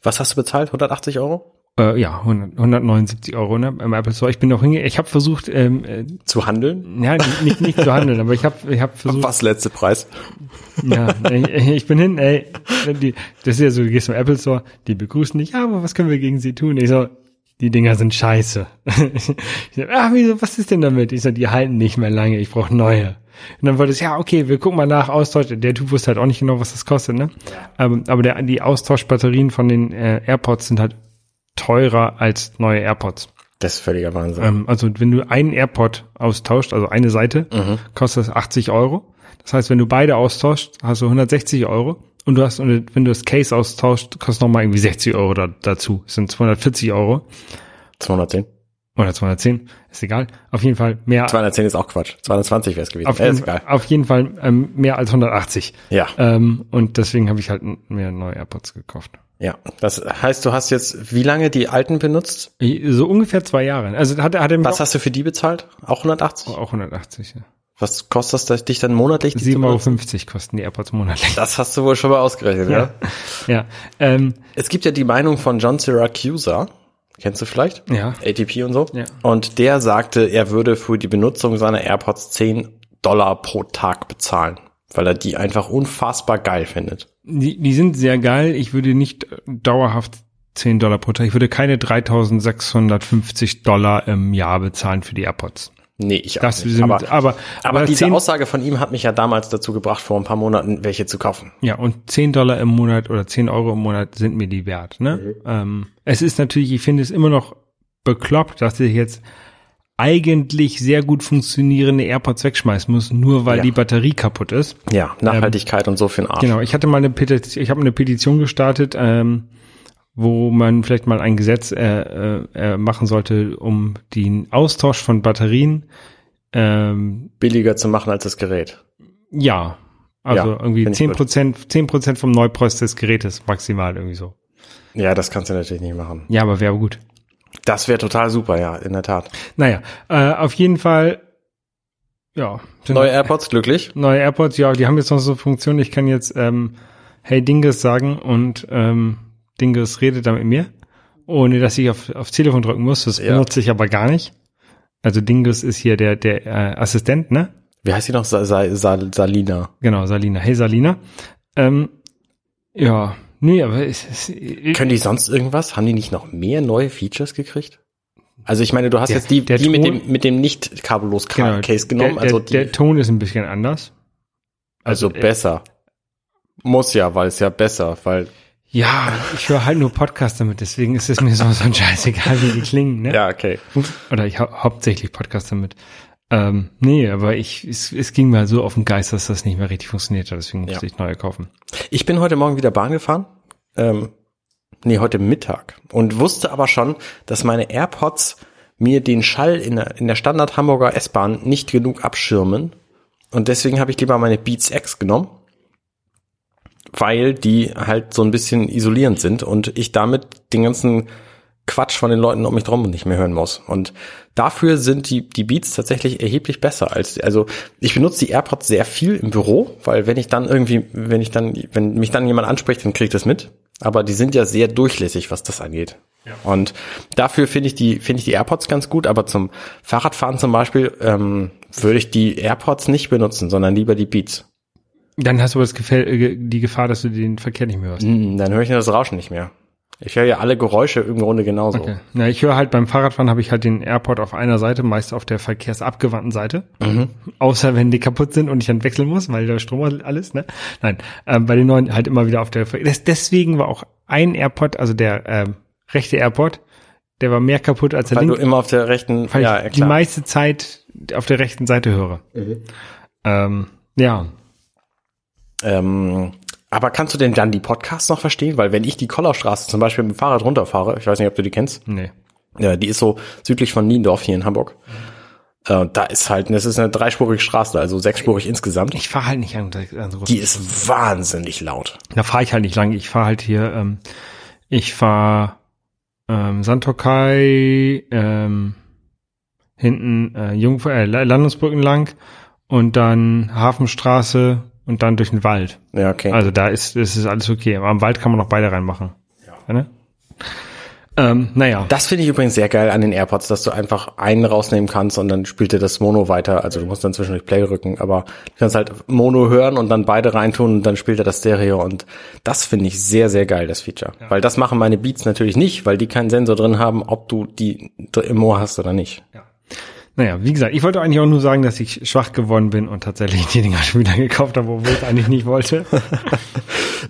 Was hast du bezahlt? hundertachtzig Euro? Äh, ja, hundertneunundsiebzig Euro, ne, im Apple Store. Ich bin noch hingegangen. Ich habe versucht ähm, äh, zu handeln. Ja, nicht nicht zu handeln, aber ich habe ich habe versucht. Was letzte Preis? Ja, ich, ich bin hin. Ey, die, das ist ja so, du gehst zum Apple Store, die begrüßen dich. Ja, aber was können wir gegen sie tun? Ich so, die Dinger sind scheiße. Ich so, ah, wieso? Was ist denn damit? Ich so, die halten nicht mehr lange. Ich brauche neue. Und dann wollte es, ja, okay, wir gucken mal nach, Austausch. Der Typ wusste halt auch nicht genau, was das kostet, ne? Aber, aber der, die Austauschbatterien von den äh, AirPods sind halt teurer als neue AirPods. Das ist völliger Wahnsinn. Ähm, also wenn du einen AirPod austauscht, also eine Seite, mhm. kostet das achtzig Euro. Das heißt, wenn du beide austauscht, hast du hundertsechzig Euro. Und du hast, und wenn du das Case austauscht, kostet nochmal irgendwie sechzig Euro da, dazu. Das sind zweihundertvierzig Euro. zweihundertzehn. Oder zweihundertzehn, ist egal. Auf jeden Fall mehr. zweihundertzehn ist auch Quatsch. zweihundertzwanzig wäre es gewesen. Auf, äh, jeden, ist egal. auf jeden Fall ähm, mehr als hundertachtzig. Ja. Ähm, und deswegen habe ich halt mehr neue AirPods gekauft. Ja, das heißt, du hast jetzt wie lange die alten benutzt? So ungefähr zwei Jahre. Also hat, hat er mir Was hast du für die bezahlt? Auch hundertachtzig? Auch hundertachtzig, ja. Was kostet das dich dann monatlich? sieben Euro fünfzig kosten die AirPods monatlich. Das hast du wohl schon mal ausgerechnet, ja? Ja. ja. Ähm, es gibt ja die Meinung von John Siracusa. Kennst du vielleicht? Ja. A T P und so. Ja. Und der sagte, er würde für die Benutzung seiner AirPods zehn Dollar pro Tag bezahlen. weil er die einfach unfassbar geil findet. Die, die sind sehr geil. Ich würde nicht dauerhaft zehn Dollar pro Tag, ich würde keine dreitausendsechshundertfünfzig Dollar im Jahr bezahlen für die AirPods. Nee, ich auch nicht. Aber, aber, aber, aber diese Aussage von ihm hat mich ja damals dazu gebracht, vor ein paar Monaten welche zu kaufen. Ja, und zehn Dollar im Monat oder zehn Euro im Monat sind mir die wert. Ne? Mhm. Ähm, es ist natürlich, ich finde es immer noch bekloppt, dass ich jetzt eigentlich sehr gut funktionierende AirPods wegschmeißen muss, nur weil ja. die Batterie kaputt ist. Ja, Nachhaltigkeit ähm, und so für den Arsch. Genau, ich hatte mal eine Petition, ich habe eine Petition gestartet, ähm, wo man vielleicht mal ein Gesetz äh, äh, machen sollte, um den Austausch von Batterien ähm, billiger zu machen als das Gerät. Ja, also ja, irgendwie zehn Prozent vom Neupreis des Gerätes maximal irgendwie so. Ja, das kannst du natürlich nicht machen. Ja, aber wäre gut. Das wäre total super, ja, in der Tat. Naja, äh, auf jeden Fall, ja. Neue AirPods, glücklich? Neue AirPods, ja, die haben jetzt noch so Funktionen, ich kann jetzt ähm, Hey Dinges sagen und ähm, Dinges redet dann mit mir, ohne dass ich auf, aufs Telefon drücken muss. Das ja. benutze ich aber gar nicht. Also Dinges ist hier der, der äh, Assistent, ne? Wie heißt die noch? Sa- Sa- Sa- Salina. Genau, Salina. Hey Salina. Ähm, ja, nee, aber es ist... Können die sonst irgendwas? Haben die nicht noch mehr neue Features gekriegt? Also ich meine, du hast der, jetzt die, die Ton, mit dem, mit dem nicht kabellos Case genau, genommen. Der, also der, die, der Ton ist ein bisschen anders. Also, also besser. Äh, Muss ja, weil es ja besser, weil... Ja, ich höre halt nur Podcasts damit, deswegen ist es mir so, so ein scheißegal, wie die klingen, ne? Ja, okay. Oder ich hau- hauptsächlich Podcasts damit. Ähm, nee, aber ich es, es ging mir so auf den Geist, dass das nicht mehr richtig funktioniert hat, deswegen musste ja. ich neue kaufen. Ich bin heute Morgen wieder Bahn gefahren, ähm, nee, heute Mittag und wusste aber schon, dass meine AirPods mir den Schall in der, in der Standard-Hamburger S-Bahn nicht genug abschirmen und deswegen habe ich lieber meine Beats X genommen, weil die halt so ein bisschen isolierend sind und ich damit den ganzen Quatsch von den Leuten um mich drum nicht mehr hören muss. Und dafür sind die die Beats tatsächlich erheblich besser als, also ich benutze die AirPods sehr viel im Büro, weil wenn ich dann irgendwie, wenn ich dann, wenn mich dann jemand anspricht, dann kriege ich das mit. Aber die sind ja sehr durchlässig, was das angeht. Ja. Und dafür finde ich die, finde ich die AirPods ganz gut, aber zum Fahrradfahren zum Beispiel ähm, würde ich die AirPods nicht benutzen, sondern lieber die Beats. Dann hast du das Gefähr- die Gefahr, dass du den Verkehr nicht mehr hörst. Dann höre ich das Rauschen nicht mehr. Ich höre ja alle Geräusche im Grunde genauso. Okay. Na, ich höre halt beim Fahrradfahren, habe ich halt den AirPod auf einer Seite, meist auf der verkehrsabgewandten Seite. Mhm. Außer wenn die kaputt sind und ich dann wechseln muss, weil der Strom alles, ne? Nein, ähm, bei den neuen halt immer wieder auf der Ver- Deswegen war auch ein AirPod, also der ähm, rechte AirPod, der war mehr kaputt als der linke. Weil du immer auf der rechten, weil ja, ich klar. die meiste Zeit auf der rechten Seite höre. Mhm. Ähm, ja. Ähm, aber kannst du denn dann die Podcasts noch verstehen? Weil wenn ich die Kollerstraße zum Beispiel mit dem Fahrrad runterfahre, ich weiß nicht, ob du die kennst. Nee. Ja, die ist so südlich von Niendorf hier in Hamburg. Äh, da ist halt, das ist eine dreispurige Straße, also sechsspurig ich, insgesamt. Ich fahre halt nicht an, an so Die ist wahnsinnig laut. Da fahre ich halt nicht lang. Ich fahre halt hier, ähm, ich fahre ähm, Santorkei, ähm, hinten äh, Jungf- äh, Landungsbrücken lang und dann Hafenstraße, und dann durch den Wald. Ja, okay. Also da ist, das ist alles okay. Aber am Wald kann man noch beide reinmachen. Ja. Ne? Ähm, naja. Das finde ich übrigens sehr geil an den AirPods, dass du einfach einen rausnehmen kannst und dann spielt dir das Mono weiter. Also du musst dann zwischendurch Play rücken, aber du kannst halt Mono hören und dann beide reintun und dann spielt er das Stereo. Und das finde ich sehr, sehr geil, das Feature. Ja. Weil das machen meine Beats natürlich nicht, weil die keinen Sensor drin haben, ob du die im Ohr hast oder nicht. Ja. Naja, wie gesagt, ich wollte eigentlich auch nur sagen, dass ich schwach geworden bin und tatsächlich die Dinger schon wieder gekauft habe, obwohl ich es eigentlich nicht wollte.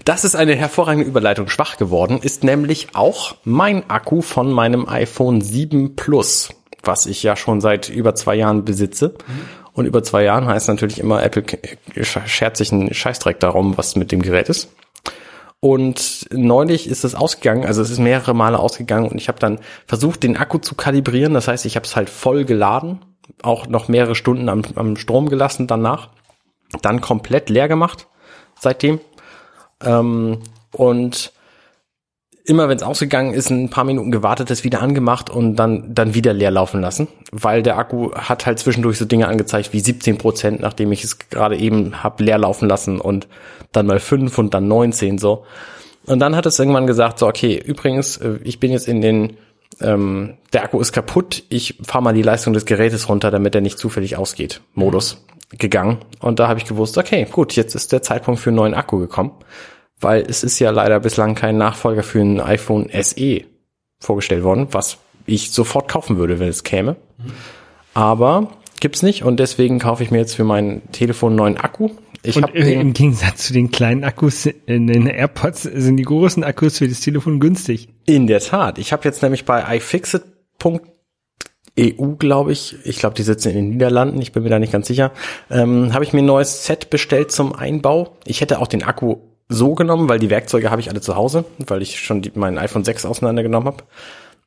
Das ist eine hervorragende Überleitung. Schwach geworden ist nämlich auch mein Akku von meinem iPhone sieben Plus, was ich ja schon seit über zwei Jahren besitze. Mhm. Und über zwei Jahren heißt natürlich immer, Apple schert sich einen Scheißdreck darum, was mit dem Gerät ist. Und neulich ist es ausgegangen, also es ist mehrere Male ausgegangen und ich habe dann versucht, den Akku zu kalibrieren. Das heißt, ich habe es halt voll geladen, auch noch mehrere Stunden am, am Strom gelassen danach, dann komplett leer gemacht seitdem. Ähm, und immer wenn es ausgegangen ist, ein paar Minuten gewartet, es wieder angemacht und dann dann wieder leer laufen lassen, weil der Akku hat halt zwischendurch so Dinge angezeigt wie siebzehn Prozent, nachdem ich es gerade eben habe leer laufen lassen und dann mal fünf und dann neunzehn so. Und dann hat es irgendwann gesagt, so okay, übrigens, ich bin jetzt in den, ähm, der Akku ist kaputt, ich fahre mal die Leistung des Gerätes runter, damit er nicht zufällig ausgeht, Modus. gegangen und da habe ich gewusst, okay, gut, jetzt ist der Zeitpunkt für einen neuen Akku gekommen, weil es ist ja leider bislang kein Nachfolger für ein iPhone S E vorgestellt worden, was ich sofort kaufen würde, wenn es käme. Mhm. Aber gibt's nicht und deswegen kaufe ich mir jetzt für mein Telefon einen neuen Akku. Ich und im, im Gegensatz zu den kleinen Akkus in den AirPods sind die großen Akkus für das Telefon günstig. In der Tat. Ich habe jetzt nämlich bei ifixit punkt e u, glaube ich, ich glaube, die sitzen in den Niederlanden, ich bin mir da nicht ganz sicher, ähm, habe ich mir ein neues Set bestellt zum Einbau. Ich hätte auch den Akku so genommen, weil die Werkzeuge habe ich alle zu Hause, weil ich schon die, mein iPhone sechs auseinandergenommen habe.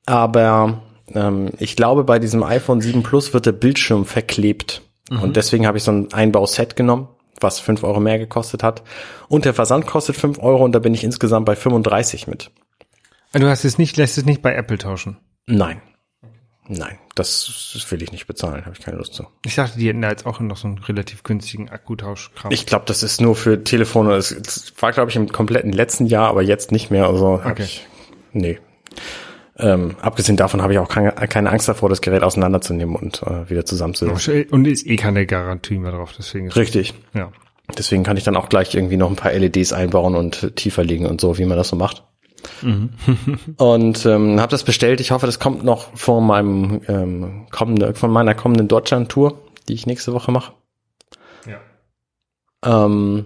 Aber ähm, ich glaube, bei diesem iPhone sieben Plus wird der Bildschirm verklebt. Mhm. Und deswegen habe ich so ein Einbauset genommen, was fünf Euro mehr gekostet hat. Und der Versand kostet fünf Euro und da bin ich insgesamt bei fünfunddreißig mit. Du hast es nicht, lässt es nicht bei Apple tauschen? Nein. Nein, das will ich nicht bezahlen, habe ich keine Lust zu. Ich dachte, die hätten da jetzt auch noch so einen relativ günstigen Akkutauschkram. Ich glaube, das ist nur für Telefone. Es war, glaube ich, im kompletten letzten Jahr, aber jetzt nicht mehr. Also hab okay. ich, nee. Ähm, abgesehen davon habe ich auch keine, keine Angst davor, das Gerät auseinanderzunehmen und äh, wieder zusammenzusetzen. Und ist eh keine Garantie mehr drauf, deswegen. Richtig. Ja. Deswegen kann ich dann auch gleich irgendwie noch ein paar L E Ds einbauen und tiefer legen und so, wie man das so macht. Mhm. Und ähm, habe das bestellt. Ich hoffe, das kommt noch vor meinem ähm, kommende, von meiner kommenden Deutschland-Tour, die ich nächste Woche mache. Ja. Ähm,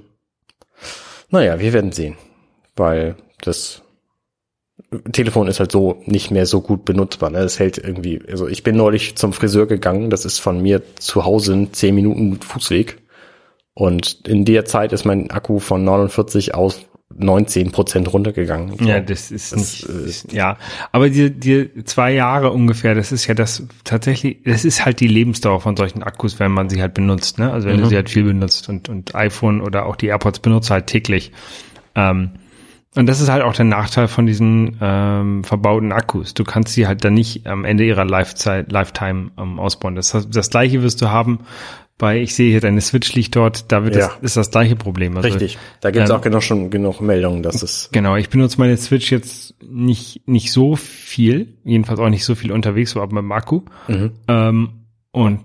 naja, wir werden sehen, weil das Telefon ist halt so nicht mehr so gut benutzbar. Ne? Das hält irgendwie. Also ich bin neulich zum Friseur gegangen. Das ist von mir zu Hause ein zehn Minuten Fußweg. Und in der Zeit ist mein Akku von neunundvierzig aus neunzehn Prozent runtergegangen. Ja, das ist das nicht, ist, ja. Aber die, die zwei Jahre ungefähr, das ist ja das tatsächlich, das ist halt die Lebensdauer von solchen Akkus, wenn man sie halt benutzt, ne? Also wenn mhm. du sie halt viel benutzt und, und iPhone oder auch die AirPods benutzt halt täglich. Ähm, und das ist halt auch der Nachteil von diesen ähm, verbauten Akkus. Du kannst sie halt dann nicht am Ende ihrer Lifezeit, Lifetime ähm, ausbauen. Das, das Gleiche wirst du haben, bei, ich sehe hier deine Switch liegt dort, da wird ja. das, ist das gleiche Problem. Also, richtig, da gibt es ähm, auch genau schon genug Meldungen, dass es... Genau, ich benutze meine Switch jetzt nicht nicht so viel, jedenfalls auch nicht so viel unterwegs, so ab meinem Akku. Mhm. Ähm, und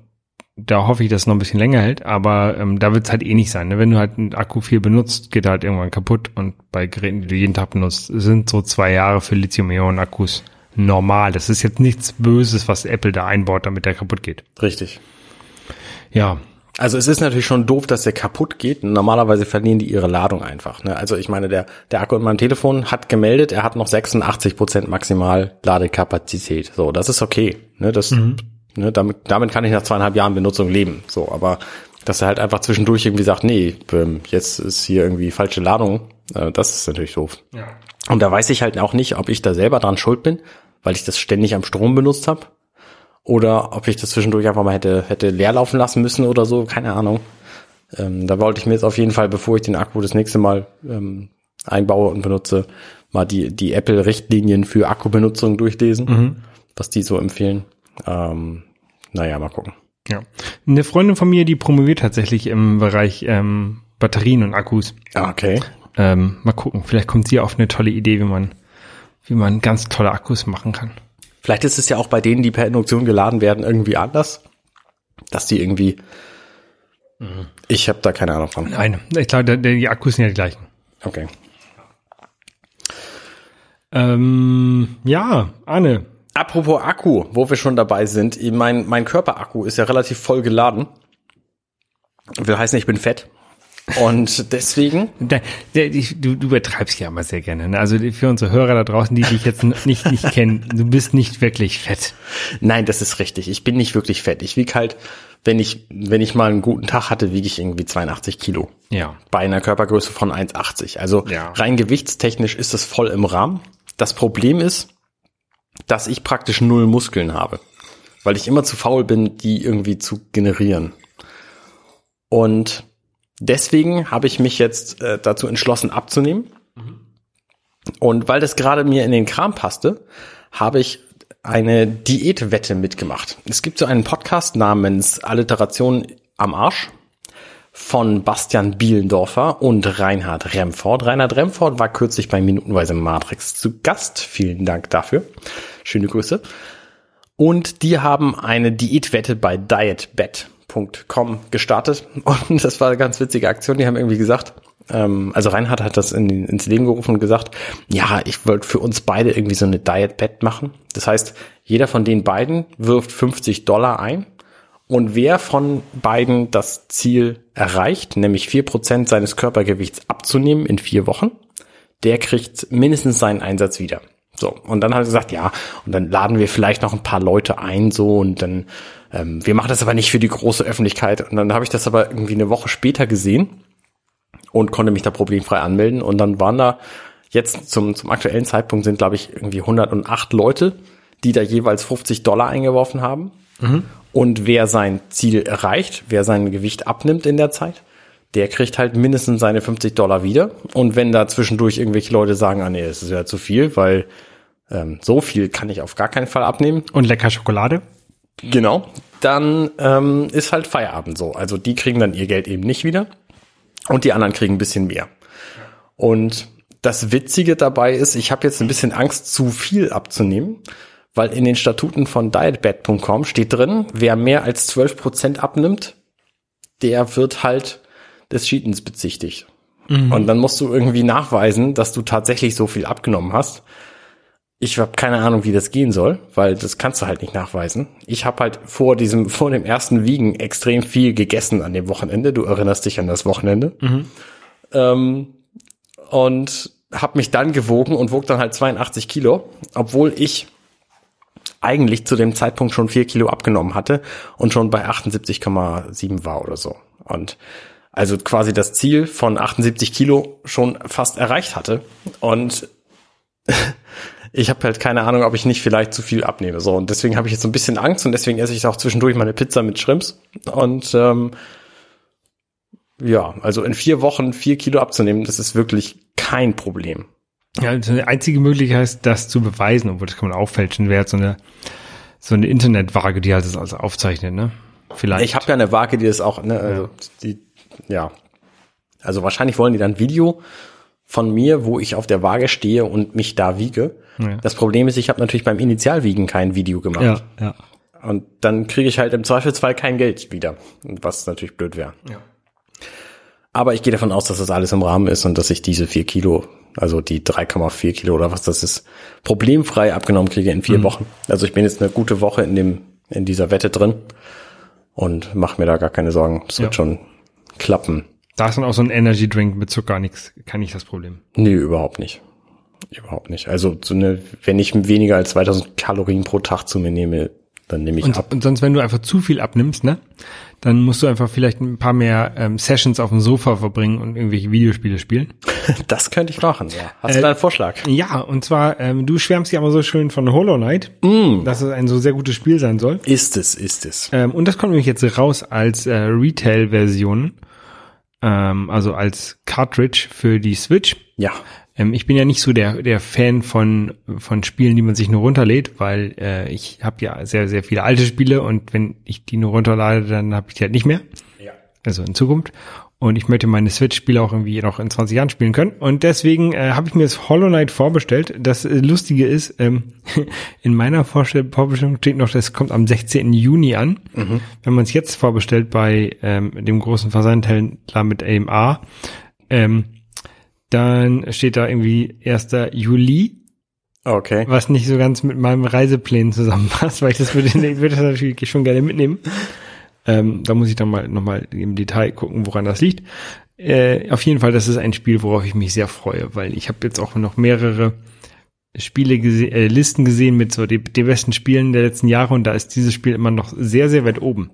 da hoffe ich, dass es noch ein bisschen länger hält, aber ähm, da wird es halt eh nicht sein. Ne? Wenn du halt einen Akku viel benutzt, geht er halt irgendwann kaputt und bei Geräten, die du jeden Tag benutzt, sind so zwei Jahre für Lithium-Ionen-Akkus normal. Das ist jetzt nichts Böses, was Apple da einbaut, damit der kaputt geht. Richtig. Ja, also es ist natürlich schon doof, dass der kaputt geht. Normalerweise verlieren die ihre Ladung einfach. Ne? Also ich meine, der der Akku in meinem Telefon hat gemeldet, er hat noch sechsundachtzig Prozent maximal Ladekapazität. So, das ist okay. Ne? Das, mhm. ne, damit damit kann ich nach zweieinhalb Jahren Benutzung leben. So, aber dass er halt einfach zwischendurch irgendwie sagt, nee, jetzt ist hier irgendwie falsche Ladung, das ist natürlich doof. Ja. Und da weiß ich halt auch nicht, ob ich da selber dran schuld bin, weil ich das ständig am Strom benutzt habe. Oder ob ich das zwischendurch einfach mal hätte hätte leer laufen lassen müssen oder so, keine Ahnung. Ähm, da wollte ich mir jetzt auf jeden Fall, bevor ich den Akku das nächste Mal ähm, einbaue und benutze, mal die die Apple-Richtlinien für Akkubenutzung durchlesen, mhm. was die so empfehlen. Ähm, naja, mal gucken. Ja, eine Freundin von mir, die promoviert tatsächlich im Bereich ähm, Batterien und Akkus. Okay. Ähm, mal gucken, vielleicht kommt sie auf eine tolle Idee, wie man wie man ganz tolle Akkus machen kann. Vielleicht ist es ja auch bei denen, die per Induktion geladen werden, irgendwie anders, dass die irgendwie, mhm. ich habe da keine Ahnung von. Nein, ich glaube, die Akkus sind ja die gleichen. Okay. Ähm, ja, Arne. Apropos Akku, wo wir schon dabei sind, mein, mein Körperakku ist ja relativ voll geladen. Will heißen, ich bin fett. Und deswegen? Da, da, die, du, du übertreibst ja immer sehr gerne. Ne? Also für unsere Hörer da draußen, die dich jetzt nicht, nicht kennen, du bist nicht wirklich fett. Nein, das ist richtig. Ich bin nicht wirklich fett. Ich wiege halt, wenn ich wenn ich mal einen guten Tag hatte, wiege ich irgendwie zweiundachtzig Kilo. Ja. Bei einer Körpergröße von eins achtzig. Also ja. rein gewichtstechnisch ist das voll im Rahmen. Das Problem ist, dass ich praktisch null Muskeln habe, weil ich immer zu faul bin, die irgendwie zu generieren. Und deswegen habe ich mich jetzt äh, dazu entschlossen, abzunehmen. Mhm. Und weil das gerade mir in den Kram passte, habe ich eine Diätwette mitgemacht. Es gibt so einen Podcast namens Alliteration am Arsch von Bastian Bielendorfer und Reinhard Remford. Reinhard Remford war kürzlich bei Minutenweise Matrix zu Gast. Vielen Dank dafür. Schöne Grüße. Und die haben eine Diätwette bei DietBet Punkt com gestartet und das war eine ganz witzige Aktion. Die haben irgendwie gesagt, ähm, also Reinhard hat das in, ins Leben gerufen und gesagt, ja, ich wollte für uns beide irgendwie so eine DietBet machen. Das heißt, jeder von den beiden wirft fünfzig Dollar ein und wer von beiden das Ziel erreicht, nämlich vier Prozent seines Körpergewichts abzunehmen in vier Wochen, der kriegt mindestens seinen Einsatz wieder. So, und dann hat er gesagt, ja, und dann laden wir vielleicht noch ein paar Leute ein, so, und dann, ähm, wir machen das aber nicht für die große Öffentlichkeit. Und dann habe ich das aber irgendwie eine Woche später gesehen und konnte mich da problemfrei anmelden. Und dann waren da jetzt zum zum aktuellen Zeitpunkt sind, glaube ich, irgendwie hundertacht Leute, die da jeweils fünfzig Dollar eingeworfen haben. Mhm. Und wer sein Ziel erreicht, wer sein Gewicht abnimmt in der Zeit, der kriegt halt mindestens seine fünfzig Dollar wieder. Und wenn da zwischendurch irgendwelche Leute sagen, ah nee, das ist ja zu viel, weil ähm, so viel kann ich auf gar keinen Fall abnehmen. Und lecker Schokolade. Genau. Dann ähm, ist halt Feierabend so. Also die kriegen dann ihr Geld eben nicht wieder. Und die anderen kriegen ein bisschen mehr. Und das Witzige dabei ist, ich habe jetzt ein bisschen Angst, zu viel abzunehmen. Weil in den Statuten von dietbet punkt com steht drin, wer mehr als zwölf Prozent abnimmt, der wird halt des Cheatens bezichtigt. Mhm. Und dann musst du irgendwie nachweisen, dass du tatsächlich so viel abgenommen hast. Ich habe keine Ahnung, wie das gehen soll, weil das kannst du halt nicht nachweisen. Ich habe halt vor diesem, vor dem ersten Wiegen extrem viel gegessen an dem Wochenende. Du erinnerst dich an das Wochenende. Mhm. Ähm, und habe mich dann gewogen und wog dann halt zweiundachtzig Kilo, obwohl ich eigentlich zu dem Zeitpunkt schon vier Kilo abgenommen hatte und schon bei achtundsiebzig Komma sieben war oder so. Und also quasi das Ziel von achtundsiebzig Kilo schon fast erreicht hatte. Und ich habe halt keine Ahnung, ob ich nicht vielleicht zu viel abnehme. So, und deswegen habe ich jetzt so ein bisschen Angst und deswegen esse ich auch zwischendurch meine Pizza mit Shrimps. Und ähm, ja, also in vier Wochen vier Kilo abzunehmen, das ist wirklich kein Problem. Ja, die einzige Möglichkeit ist, das zu beweisen, obwohl das kann man auch fälschen, wäre so eine so eine Internetwaage, die halt das alles aufzeichnet, ne? Vielleicht. Ich habe ja eine Waage, die das auch, ne, also ja. die Ja, also wahrscheinlich wollen die dann Video von mir, wo ich auf der Waage stehe und mich da wiege. Ja. Das Problem ist, ich habe natürlich beim Initialwiegen kein Video gemacht. Ja, ja. Und dann kriege ich halt im Zweifelsfall kein Geld wieder, was natürlich blöd wäre. Ja. Aber ich gehe davon aus, dass das alles im Rahmen ist und dass ich diese vier Kilo, also die drei Komma vier Kilo oder was das ist, problemfrei abgenommen kriege in vier mhm. Wochen. Also ich bin jetzt eine gute Woche in dem in dieser Wette drin und mache mir da gar keine Sorgen. Das ja. wird schon klappen. Da ist dann auch so ein Energy Drink mit Zucker nichts, kann ich das Problem. Nee, überhaupt nicht. Überhaupt nicht. Also, so eine, wenn ich weniger als zweitausend Kalorien pro Tag zu mir nehme, dann nehme ich und, ab. Und sonst, wenn du einfach zu viel abnimmst, ne, dann musst du einfach vielleicht ein paar mehr ähm, Sessions auf dem Sofa verbringen und irgendwelche Videospiele spielen. Das könnte ich machen, ja. Hast äh, du da einen Vorschlag? Ja, und zwar, ähm, du schwärmst ja immer so schön von Hollow Knight, mm. dass es ein so sehr gutes Spiel sein soll. Ist es, ist es. Ähm, und das kommt nämlich jetzt raus als äh, Retail-Version, ähm, also als Cartridge für die Switch. Ja. Ich bin ja nicht so der der Fan von von Spielen, die man sich nur runterlädt, weil äh, ich habe ja sehr, sehr viele alte Spiele und wenn ich die nur runterlade, dann habe ich die halt nicht mehr. Ja. Also in Zukunft. Und ich möchte meine Switch-Spiele auch irgendwie noch in zwanzig Jahren spielen können. Und deswegen äh, habe ich mir das Hollow Knight vorbestellt. Das äh, Lustige ist, ähm, in meiner Vorstell- Vorbestellung steht noch, das kommt am sechzehnten Juni an. Mhm. Wenn man es jetzt vorbestellt bei ähm, dem großen Versandhändler mit A M A, ähm, dann steht da irgendwie ersten Juli. Okay. Was nicht so ganz mit meinem Reiseplan zusammenpasst, weil ich das würde, ich würde das natürlich schon gerne mitnehmen. Ähm, da muss ich dann mal nochmal im Detail gucken, woran das liegt. Äh, auf jeden Fall, das ist ein Spiel, worauf ich mich sehr freue, weil ich habe jetzt auch noch mehrere Spiele gese- äh, Listen gesehen mit so den, den besten Spielen der letzten Jahre und da ist dieses Spiel immer noch sehr, sehr weit oben.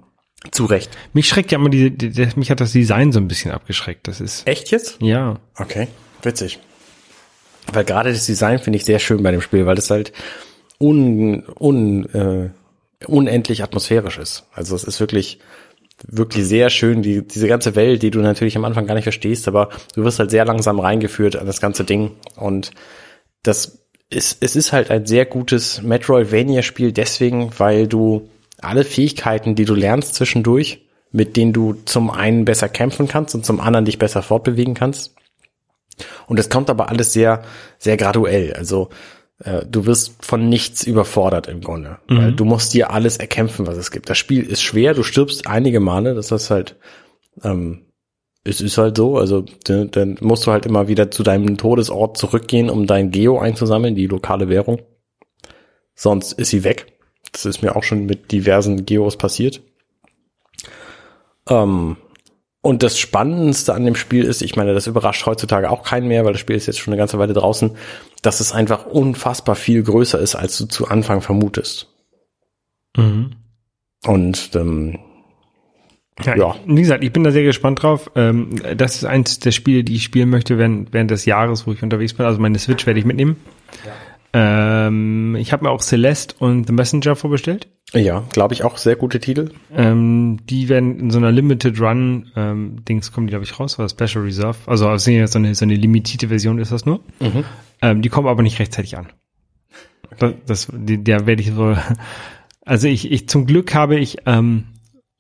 Zu Recht. Mich schreckt ja immer die, die, die, mich hat das Design so ein bisschen abgeschreckt. Das ist. Echt jetzt? Ja. Okay. Witzig. Weil gerade das Design finde ich sehr schön bei dem Spiel, weil das halt un, un, äh, unendlich atmosphärisch ist. Also es ist wirklich, wirklich sehr schön, die, diese ganze Welt, die du natürlich am Anfang gar nicht verstehst, aber du wirst halt sehr langsam reingeführt an das ganze Ding und das ist, es ist halt ein sehr gutes Metroidvania-Spiel deswegen, weil du alle Fähigkeiten, die du lernst zwischendurch, mit denen du zum einen besser kämpfen kannst und zum anderen dich besser fortbewegen kannst. Und das kommt aber alles sehr, sehr graduell. Also äh, du wirst von nichts überfordert im Grunde. Mhm. Weil du musst dir alles erkämpfen, was es gibt. Das Spiel ist schwer, du stirbst einige Male, das ist halt, ähm, es ist halt so, also dann da musst du halt immer wieder zu deinem Todesort zurückgehen, um dein Geo einzusammeln, die lokale Währung. Sonst ist sie weg. Das ist mir auch schon mit diversen Geos passiert. Ähm, und das Spannendste an dem Spiel ist, ich meine, das überrascht heutzutage auch keinen mehr, weil das Spiel ist jetzt schon eine ganze Weile draußen, dass es einfach unfassbar viel größer ist, als du zu Anfang vermutest. Mhm. Und ähm, ja, ja. Wie gesagt, ich bin da sehr gespannt drauf. Das ist eins der Spiele, die ich spielen möchte während, während des Jahres, wo ich unterwegs bin. Also meine Switch werde ich mitnehmen. Ja. Ähm, ich habe mir auch Celeste und The Messenger vorbestellt. Ja, glaube ich auch. Sehr gute Titel. Ähm, die werden in so einer Limited Run ähm, Dings kommen, die glaube ich raus, oder Special Reserve. Also so eine, so eine limitierte Version ist das nur. Mhm. Ähm, die kommen aber nicht rechtzeitig an. Okay. Das, das, die, der werde ich so. Also ich, ich zum Glück habe ich ähm,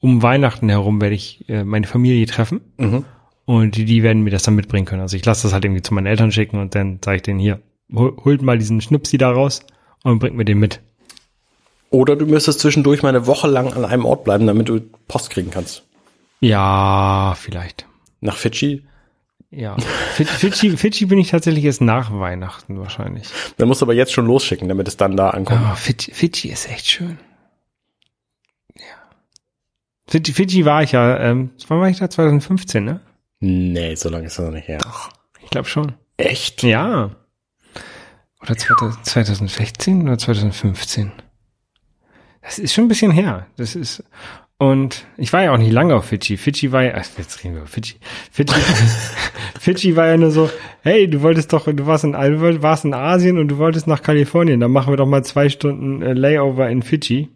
um Weihnachten herum werde ich äh, meine Familie treffen. Mhm. Und die, die werden mir das dann mitbringen können. Also ich lasse das halt irgendwie zu meinen Eltern schicken und dann sage ich denen hier, holt mal diesen Schnipsi da raus und bringt mir den mit. Oder du müsstest zwischendurch mal eine Woche lang an einem Ort bleiben, damit du Post kriegen kannst. Ja, vielleicht. Nach Fidschi? Ja. Fidschi, Fidschi bin ich tatsächlich erst nach Weihnachten wahrscheinlich. Dann musst du aber jetzt schon losschicken, damit es dann da ankommt. Oh, Fidschi, Fidschi ist echt schön. Ja. Fidschi, Fidschi war ich ja, ähm, wann war ich da? zwanzig fünfzehn, ne? Nee, so lange ist das noch nicht her. Doch, ich glaube schon. Echt? Ja. Oder zwanzig sechzehn oder zwanzig fünfzehn. Das ist schon ein bisschen her. Das ist, und ich war ja auch nicht lange auf Fidschi. Fidschi war ja, ach, jetzt reden wir über Fidschi. Fidschi, Fidschi war ja nur so, hey, du wolltest doch, du warst in, du warst in Asien und du wolltest nach Kalifornien, dann machen wir doch mal zwei Stunden äh, Layover in Fidschi.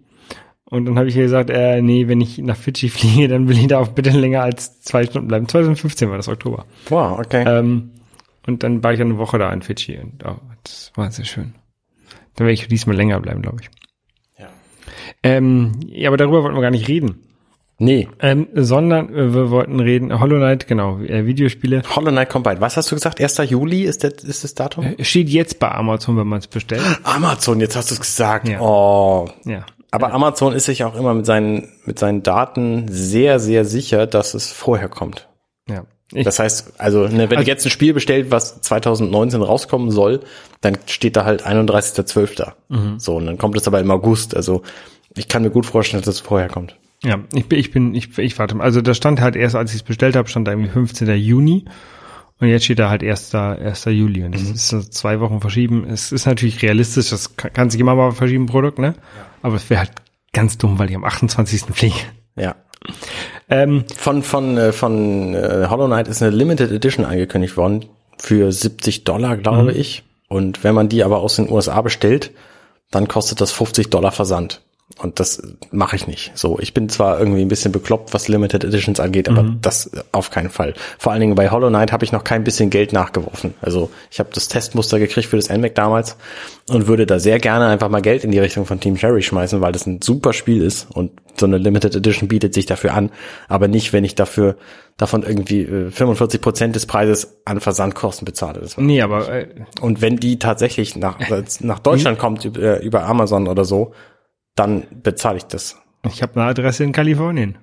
Und dann habe ich ihr gesagt, äh, nee, wenn ich nach Fidschi fliege, dann will ich da auch bitte länger als zwei Stunden bleiben. zwanzig fünfzehn war das, Oktober. Wow, okay. Ähm, Und dann war ich eine Woche da in Fidschi und oh, das war sehr schön. Dann werde ich diesmal länger bleiben, glaube ich. Ja. Ähm, ja, aber darüber wollten wir gar nicht reden. Nee. Ähm, sondern äh, wir wollten reden, Hollow Knight, genau, äh, Videospiele. Hollow Knight kommt bald. Was hast du gesagt? erster Juli ist das, ist das Datum? Äh, steht jetzt bei Amazon, wenn man es bestellt. Amazon, jetzt hast du es gesagt. Ja. Oh. Ja. Aber Amazon ist sich auch immer mit seinen, mit seinen Daten sehr, sehr sicher, dass es vorher kommt. Ja. Ich das heißt, also ne, wenn also, du jetzt ein Spiel bestellt, was zwanzig neunzehn rauskommen soll, dann steht da halt einunddreißigster zwölfter da. Mhm. So, und dann kommt es aber im August. Also ich kann mir gut vorstellen, dass es das vorher kommt. Ja, ich bin, ich bin, ich, ich warte mal. Also da stand halt erst, als ich es bestellt habe, stand da irgendwie fünfzehnter Juni und jetzt steht da halt erster Juli und das mhm. ist so zwei Wochen verschieben. Es ist natürlich realistisch, das kann, kann sich immer mal verschieben, Produkt, ne? Ja. Aber es wäre halt ganz dumm, weil ich am achtundzwanzigsten fliege. Ja. Ähm, von von von äh, Hollow Knight ist eine Limited Edition angekündigt worden für siebzig Dollar, glaube mhm. ich. Und wenn man die aber aus den U S A bestellt, dann kostet das fünfzig Dollar Versand. Und das mache ich nicht. So, ich bin zwar irgendwie ein bisschen bekloppt, was Limited Editions angeht, aber mhm. das auf keinen Fall. Vor allen Dingen bei Hollow Knight habe ich noch kein bisschen Geld nachgeworfen. Also ich habe das Testmuster gekriegt für das N M A C damals und würde da sehr gerne einfach mal Geld in die Richtung von Team Cherry schmeißen, weil das ein super Spiel ist und so eine Limited Edition bietet sich dafür an, aber nicht, wenn ich dafür davon irgendwie fünfundvierzig Prozent des Preises an Versandkosten bezahle. Das war nee, aber äh, und wenn die tatsächlich nach nach Deutschland kommt über, über Amazon oder so, dann bezahle ich das. Ich habe eine Adresse in Kalifornien.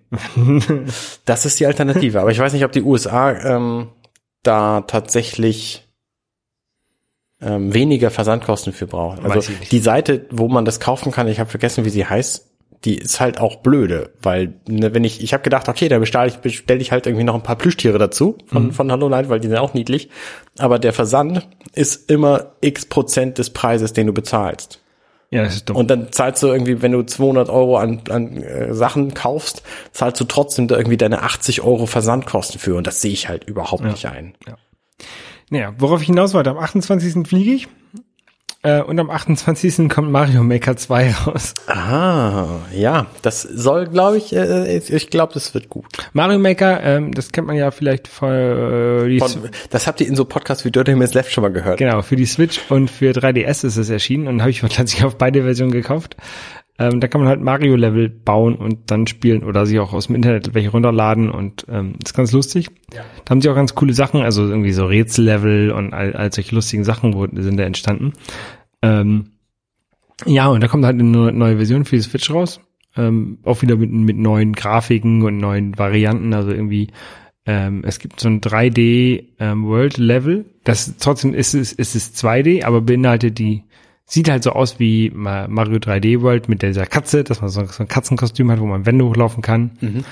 Das ist die Alternative. Aber ich weiß nicht, ob die U S A ähm, da tatsächlich ähm, weniger Versandkosten für braucht. Also die Seite, wo man das kaufen kann, ich habe vergessen, wie sie heißt, die ist halt auch blöde. Weil ne, wenn ich, ich habe gedacht, okay, dann bestelle ich, bestell ich halt irgendwie noch ein paar Plüschtiere dazu von, mhm. von Hollow Knight, weil die sind auch niedlich. Aber der Versand ist immer x Prozent des Preises, den du bezahlst. Ja, das ist dumm. Und dann zahlst du irgendwie, wenn du zweihundert Euro an, an äh, Sachen kaufst, zahlst du trotzdem da irgendwie deine achtzig Euro Versandkosten für. Und das sehe ich halt überhaupt ja. nicht ein. Ja. Naja, worauf ich hinaus wollte, am achtundzwanzigsten fliege ich äh, und am achtundzwanzigsten kommt Mario Maker zwei raus. Ah, ja, das soll, glaube ich, äh, ich glaube, das wird gut. Mario Maker, ähm, das kennt man ja vielleicht von, äh, die von... Das habt ihr in so Podcasts wie Dirty Minutes Left schon mal gehört. Genau, für die Switch und für drei D S ist es erschienen und habe ich tatsächlich auf beide Versionen gekauft. Ähm, da kann man halt Mario-Level bauen und dann spielen oder sich auch aus dem Internet welche runterladen und ähm, ist ganz lustig. Ja. Da haben sie auch ganz coole Sachen, also irgendwie so Rätsellevel und all, all solche lustigen Sachen sind da entstanden. Ähm, ja, und da kommt halt eine neue Version für die Switch raus. Ähm, auch wieder mit, mit neuen Grafiken und neuen Varianten. Also irgendwie, ähm, es gibt so ein drei D ähm, World Level. Das trotzdem ist es, ist es zwei D, aber beinhaltet die, sieht halt so aus wie Mario drei D World mit dieser Katze, dass man so, so ein Katzenkostüm hat, wo man Wände hochlaufen kann. Mhm.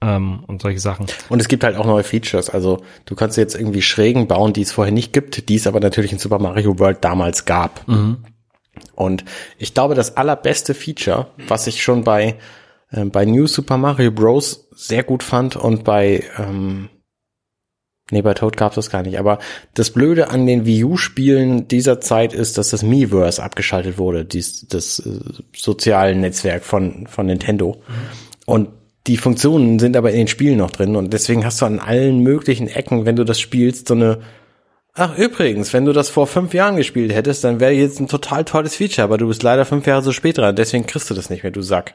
Um, und solche Sachen. Und es gibt halt auch neue Features. Also du kannst jetzt irgendwie Schrägen bauen, die es vorher nicht gibt, die es aber natürlich in Super Mario World damals gab. Mhm. Und ich glaube, das allerbeste Feature, was ich schon bei äh, bei New Super Mario Bros. Sehr gut fand und bei ähm, nee, bei Toad gab es das gar nicht. Aber das Blöde an den Wii U-Spielen dieser Zeit ist, dass das Miiverse abgeschaltet wurde, dies, das äh, soziale Netzwerk von von Nintendo. Mhm. Und die Funktionen sind aber in den Spielen noch drin und deswegen hast du an allen möglichen Ecken, wenn du das spielst, so eine, ach übrigens, wenn du das vor fünf Jahren gespielt hättest, dann wäre jetzt ein total tolles Feature, aber du bist leider fünf Jahre so spät dran, deswegen kriegst du das nicht mehr, du Sack.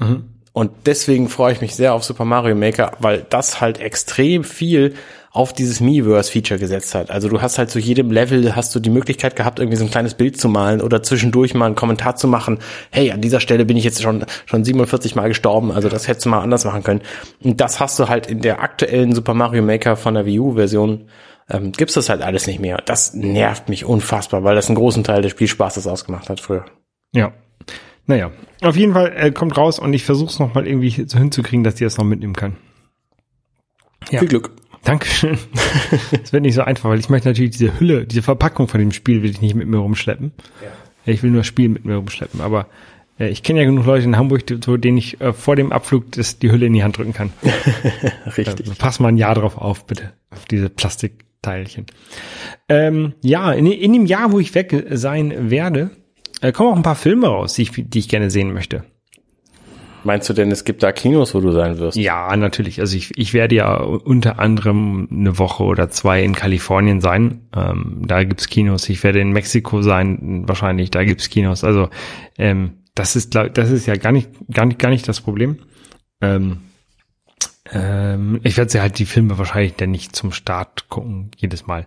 Mhm. Und deswegen freue ich mich sehr auf Super Mario Maker, weil das halt extrem viel auf dieses Miiverse-Feature gesetzt hat. Also du hast halt zu jedem Level, hast du die Möglichkeit gehabt, irgendwie so ein kleines Bild zu malen oder zwischendurch mal einen Kommentar zu machen. Hey, an dieser Stelle bin ich jetzt schon schon siebenundvierzig Mal gestorben, also das hättest du mal anders machen können. Und das hast du halt in der aktuellen Super Mario Maker von der Wii U-Version, ähm, gibt's das halt alles nicht mehr. Das nervt mich unfassbar, weil das einen großen Teil des Spielspaßes ausgemacht hat früher. Ja, naja. Auf jeden Fall äh, kommt raus und ich versuch's nochmal irgendwie so hinzukriegen, dass die das noch mitnehmen kann. Ja. Viel Glück. Dankeschön. Das wird nicht so einfach, weil ich möchte natürlich diese Hülle, diese Verpackung von dem Spiel will ich nicht mit mir rumschleppen. Ja. Ich will nur das Spiel mit mir rumschleppen, aber äh, ich kenne ja genug Leute in Hamburg, die, so, denen ich äh, vor dem Abflug das, die Hülle in die Hand drücken kann. Richtig. Äh, pass mal ein Jahr drauf auf, bitte, auf diese Plastikteilchen. Ähm, ja, in, in dem Jahr, wo ich weg sein werde, äh, kommen auch ein paar Filme raus, die ich, die ich gerne sehen möchte. Meinst du denn, es gibt da Kinos, wo du sein wirst? Ja, natürlich. Also ich, ich werde ja unter anderem eine Woche oder zwei in Kalifornien sein. Ähm, da gibt's Kinos. Ich werde in Mexiko sein, wahrscheinlich. Da gibt's Kinos. Also ähm, das ist, das ist ja gar nicht, gar nicht, gar nicht das Problem. Ähm, ähm, ich werde ja halt die Filme wahrscheinlich dann nicht zum Start gucken jedes Mal.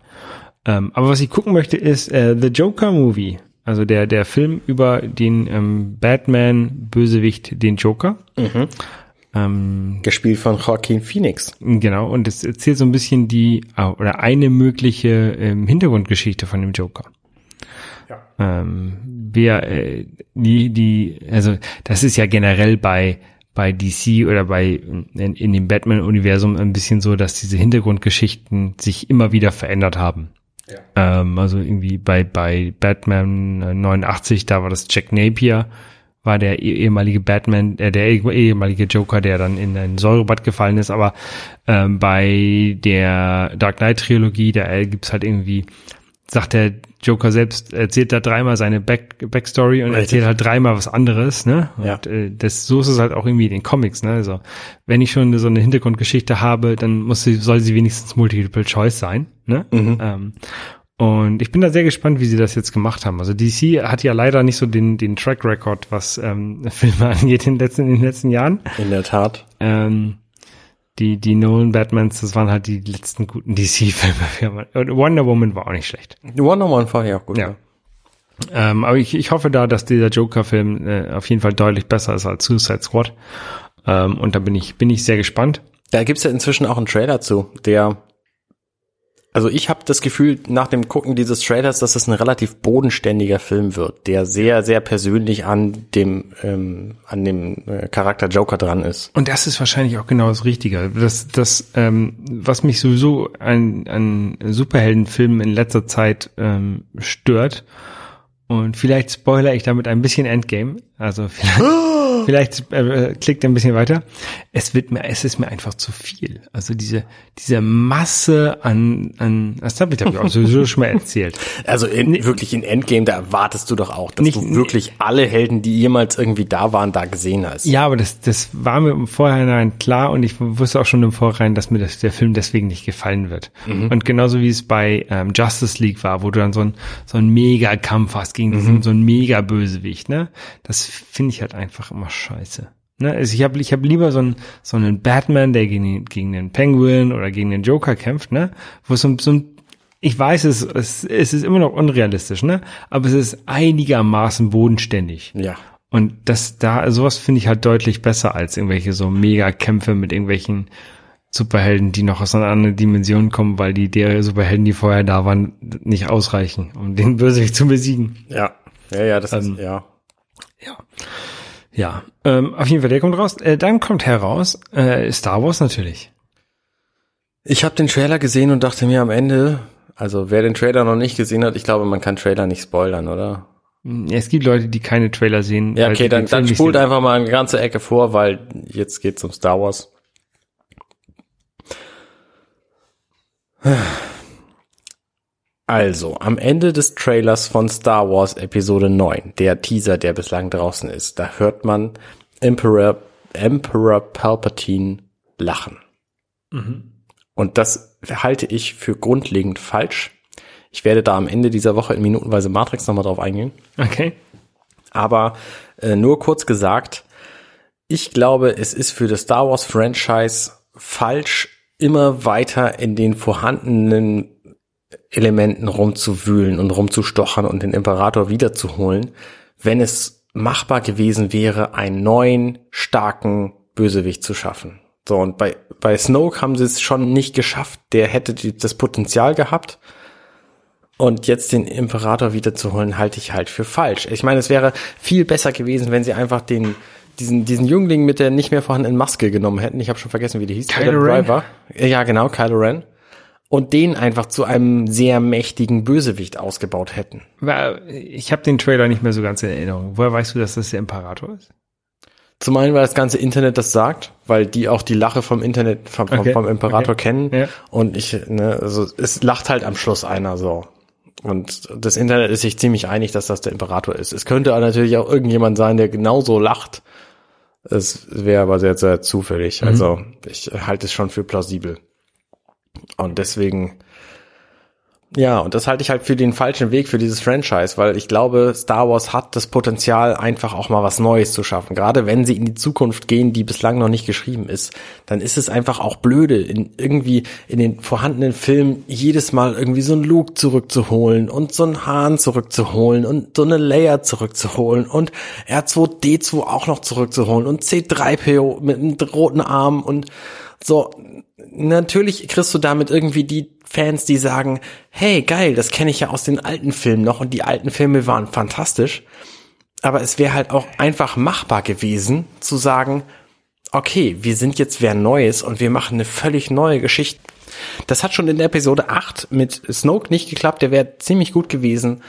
Ähm, aber was ich gucken möchte, ist äh, The Joker Movie. Also der der Film über den ähm, Batman-Bösewicht, den Joker. Mhm. Ähm, Gespielt von Joaquin Phoenix. Genau, und es erzählt so ein bisschen die, oder eine mögliche ähm, Hintergrundgeschichte von dem Joker. Ja. Ähm, wer, äh, die, die, also das ist ja generell bei bei D C oder bei in, in dem Batman-Universum ein bisschen so, dass diese Hintergrundgeschichten sich immer wieder verändert haben. Ja. Ähm, also irgendwie bei bei Batman neunundachtzig, da war das Jack Napier, war der ehemalige Batman, äh, der ehemalige Joker, der dann in ein Säurebad gefallen ist, aber ähm, bei der Dark Knight Trilogie, da gibt's halt irgendwie, sagt der Joker selbst, erzählt da dreimal seine Back, Backstory und Richtig. Erzählt halt dreimal was anderes, ne? Und ja. äh, das, so ist es halt auch irgendwie in den Comics, ne? Also, wenn ich schon so eine Hintergrundgeschichte habe, dann muss sie, soll sie wenigstens Multiple Choice sein, ne? Mhm. Ähm, und ich bin da sehr gespannt, wie sie das jetzt gemacht haben. Also D C hat ja leider nicht so den, den Track Record, was ähm, Filme angeht in den letzten, in den letzten Jahren. In der Tat. Ähm, Die, die Nolan Batmans, das waren halt die letzten guten D C-Filme. Wonder Woman war auch nicht schlecht. Wonder Woman war ja auch gut. Ja. Ja. Ähm, aber ich, ich hoffe da, dass dieser Joker-Film äh, auf jeden Fall deutlich besser ist als Suicide Squad. Ähm, und da bin ich, bin ich sehr gespannt. Da gibt's ja inzwischen auch einen Trailer zu, der, also ich habe das Gefühl, nach dem Gucken dieses Trailers, dass das ein relativ bodenständiger Film wird, der sehr, sehr persönlich an dem ähm, an dem Charakter Joker dran ist. Und das ist wahrscheinlich auch genau das Richtige. Das, das ähm, was mich sowieso an, an Superheldenfilmen in letzter Zeit ähm, stört, und vielleicht spoilere ich damit ein bisschen Endgame, also vielleicht... Vielleicht äh, klickt ein bisschen weiter. Es wird mir, es ist mir einfach zu viel. Also diese diese Masse an an. Das habe ich, hab ich auch sowieso schon mal erzählt. Also in, wirklich in Endgame, da erwartest du doch auch, dass nicht, du wirklich alle Helden, die jemals irgendwie da waren, da gesehen hast. Ja, aber das das war mir im Vorhinein klar und ich wusste auch schon im Vorhinein, dass mir das, der Film deswegen nicht gefallen wird. Mhm. Und genauso wie es bei ähm, Justice League war, wo du dann so ein so ein Mega-Kampf hast gegen mhm. diesen, so einen Mega-Bösewicht. Ne, das finde ich halt einfach immer scheiße. Ne? Also ich habe ich hab lieber so einen, so einen Batman, der gegen, gegen den Penguin oder gegen den Joker kämpft, ne? Wo es so, so ein ich weiß, es, es, es ist immer noch unrealistisch, ne? Aber es ist einigermaßen bodenständig. Ja. Und das da, sowas finde ich halt deutlich besser als irgendwelche so Mega-Kämpfe mit irgendwelchen Superhelden, die noch aus einer anderen Dimension kommen, weil die der Superhelden, die vorher da waren, nicht ausreichen, um den Bösewicht zu besiegen. Ja, ja, ja, das ähm, ist, ja. Ja, ja. Ähm, auf jeden Fall, der kommt raus. Äh, dann kommt heraus äh, Star Wars natürlich. Ich habe den Trailer gesehen und dachte mir am Ende, also wer den Trailer noch nicht gesehen hat, ich glaube, man kann Trailer nicht spoilern, oder? Es gibt Leute, die keine Trailer sehen. Ja, okay, dann, dann spult einfach mal eine ganze Ecke vor, weil jetzt geht's um Star Wars. Also, am Ende des Trailers von Star Wars Episode neun, der Teaser, der bislang draußen ist, da hört man Emperor, Emperor Palpatine lachen. Mhm. Und das halte ich für grundlegend falsch. Ich werde da am Ende dieser Woche in Minutenweise Matrix nochmal drauf eingehen. Okay. Aber äh, nur kurz gesagt, ich glaube, es ist für das Star Wars Franchise falsch, immer weiter in den vorhandenen Elementen rumzuwühlen und rumzustochern und den Imperator wiederzuholen, wenn es machbar gewesen wäre, einen neuen, starken Bösewicht zu schaffen. So, und bei, bei Snoke haben sie es schon nicht geschafft. Der hätte die, das Potenzial gehabt. Und jetzt den Imperator wiederzuholen, halte ich halt für falsch. Ich meine, es wäre viel besser gewesen, wenn sie einfach den diesen diesen Jüngling mit der nicht mehr vorhandenen Maske genommen hätten. Ich habe schon vergessen, wie die hieß. Kylo Ren. Ja, genau, Kylo Ren. Und den einfach zu einem sehr mächtigen Bösewicht ausgebaut hätten. Ich habe den Trailer nicht mehr so ganz in Erinnerung. Woher weißt du, dass das der Imperator ist? Zum einen, weil das ganze Internet das sagt, weil die auch die Lache vom Internet, vom, okay. vom Imperator okay. kennen. Ja. Und ich, ne, also es lacht halt am Schluss einer so. Und das Internet ist sich ziemlich einig, dass das der Imperator ist. Es könnte natürlich auch irgendjemand sein, der genauso lacht. Es wäre aber sehr, sehr zufällig. Mhm. Also ich halte es schon für plausibel. Und deswegen, ja, und das halte ich halt für den falschen Weg für dieses Franchise, weil ich glaube, Star Wars hat das Potenzial, einfach auch mal was Neues zu schaffen. Gerade wenn sie in die Zukunft gehen, die bislang noch nicht geschrieben ist, dann ist es einfach auch blöde, in irgendwie in den vorhandenen Filmen jedes Mal irgendwie so einen Luke zurückzuholen und so einen Han zurückzuholen und so eine Leia zurückzuholen und R zwei D zwei auch noch zurückzuholen und C drei P O mit einem roten Arm und so. Natürlich kriegst du damit irgendwie die Fans, die sagen, hey, geil, das kenne ich ja aus den alten Filmen noch und die alten Filme waren fantastisch. Aber es wäre halt auch einfach machbar gewesen, zu sagen, okay, wir sind jetzt wer Neues und wir machen eine völlig neue Geschichte. Das hat schon in der Episode acht mit Snoke nicht geklappt, der wäre ziemlich gut gewesen.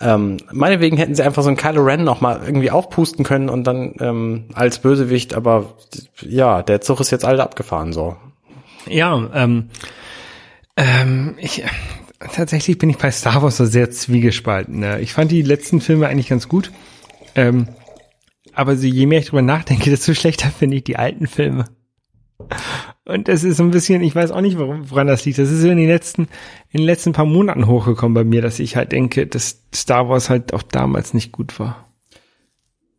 Ähm, meinetwegen hätten sie einfach so einen Kylo Ren noch mal irgendwie aufpusten können und dann ähm, als Bösewicht, aber ja, der Zug ist jetzt alle abgefahren, so. Ja, ähm, ähm, ich, tatsächlich bin ich bei Star Wars so sehr zwiegespalten. Ne? Ich fand die letzten Filme eigentlich ganz gut, ähm, aber so, je mehr ich drüber nachdenke, desto schlechter finde ich die alten Filme. Und das ist so ein bisschen, ich weiß auch nicht, warum, woran das liegt. Das ist so in den letzten, in den letzten paar Monaten hochgekommen bei mir, dass ich halt denke, dass Star Wars halt auch damals nicht gut war.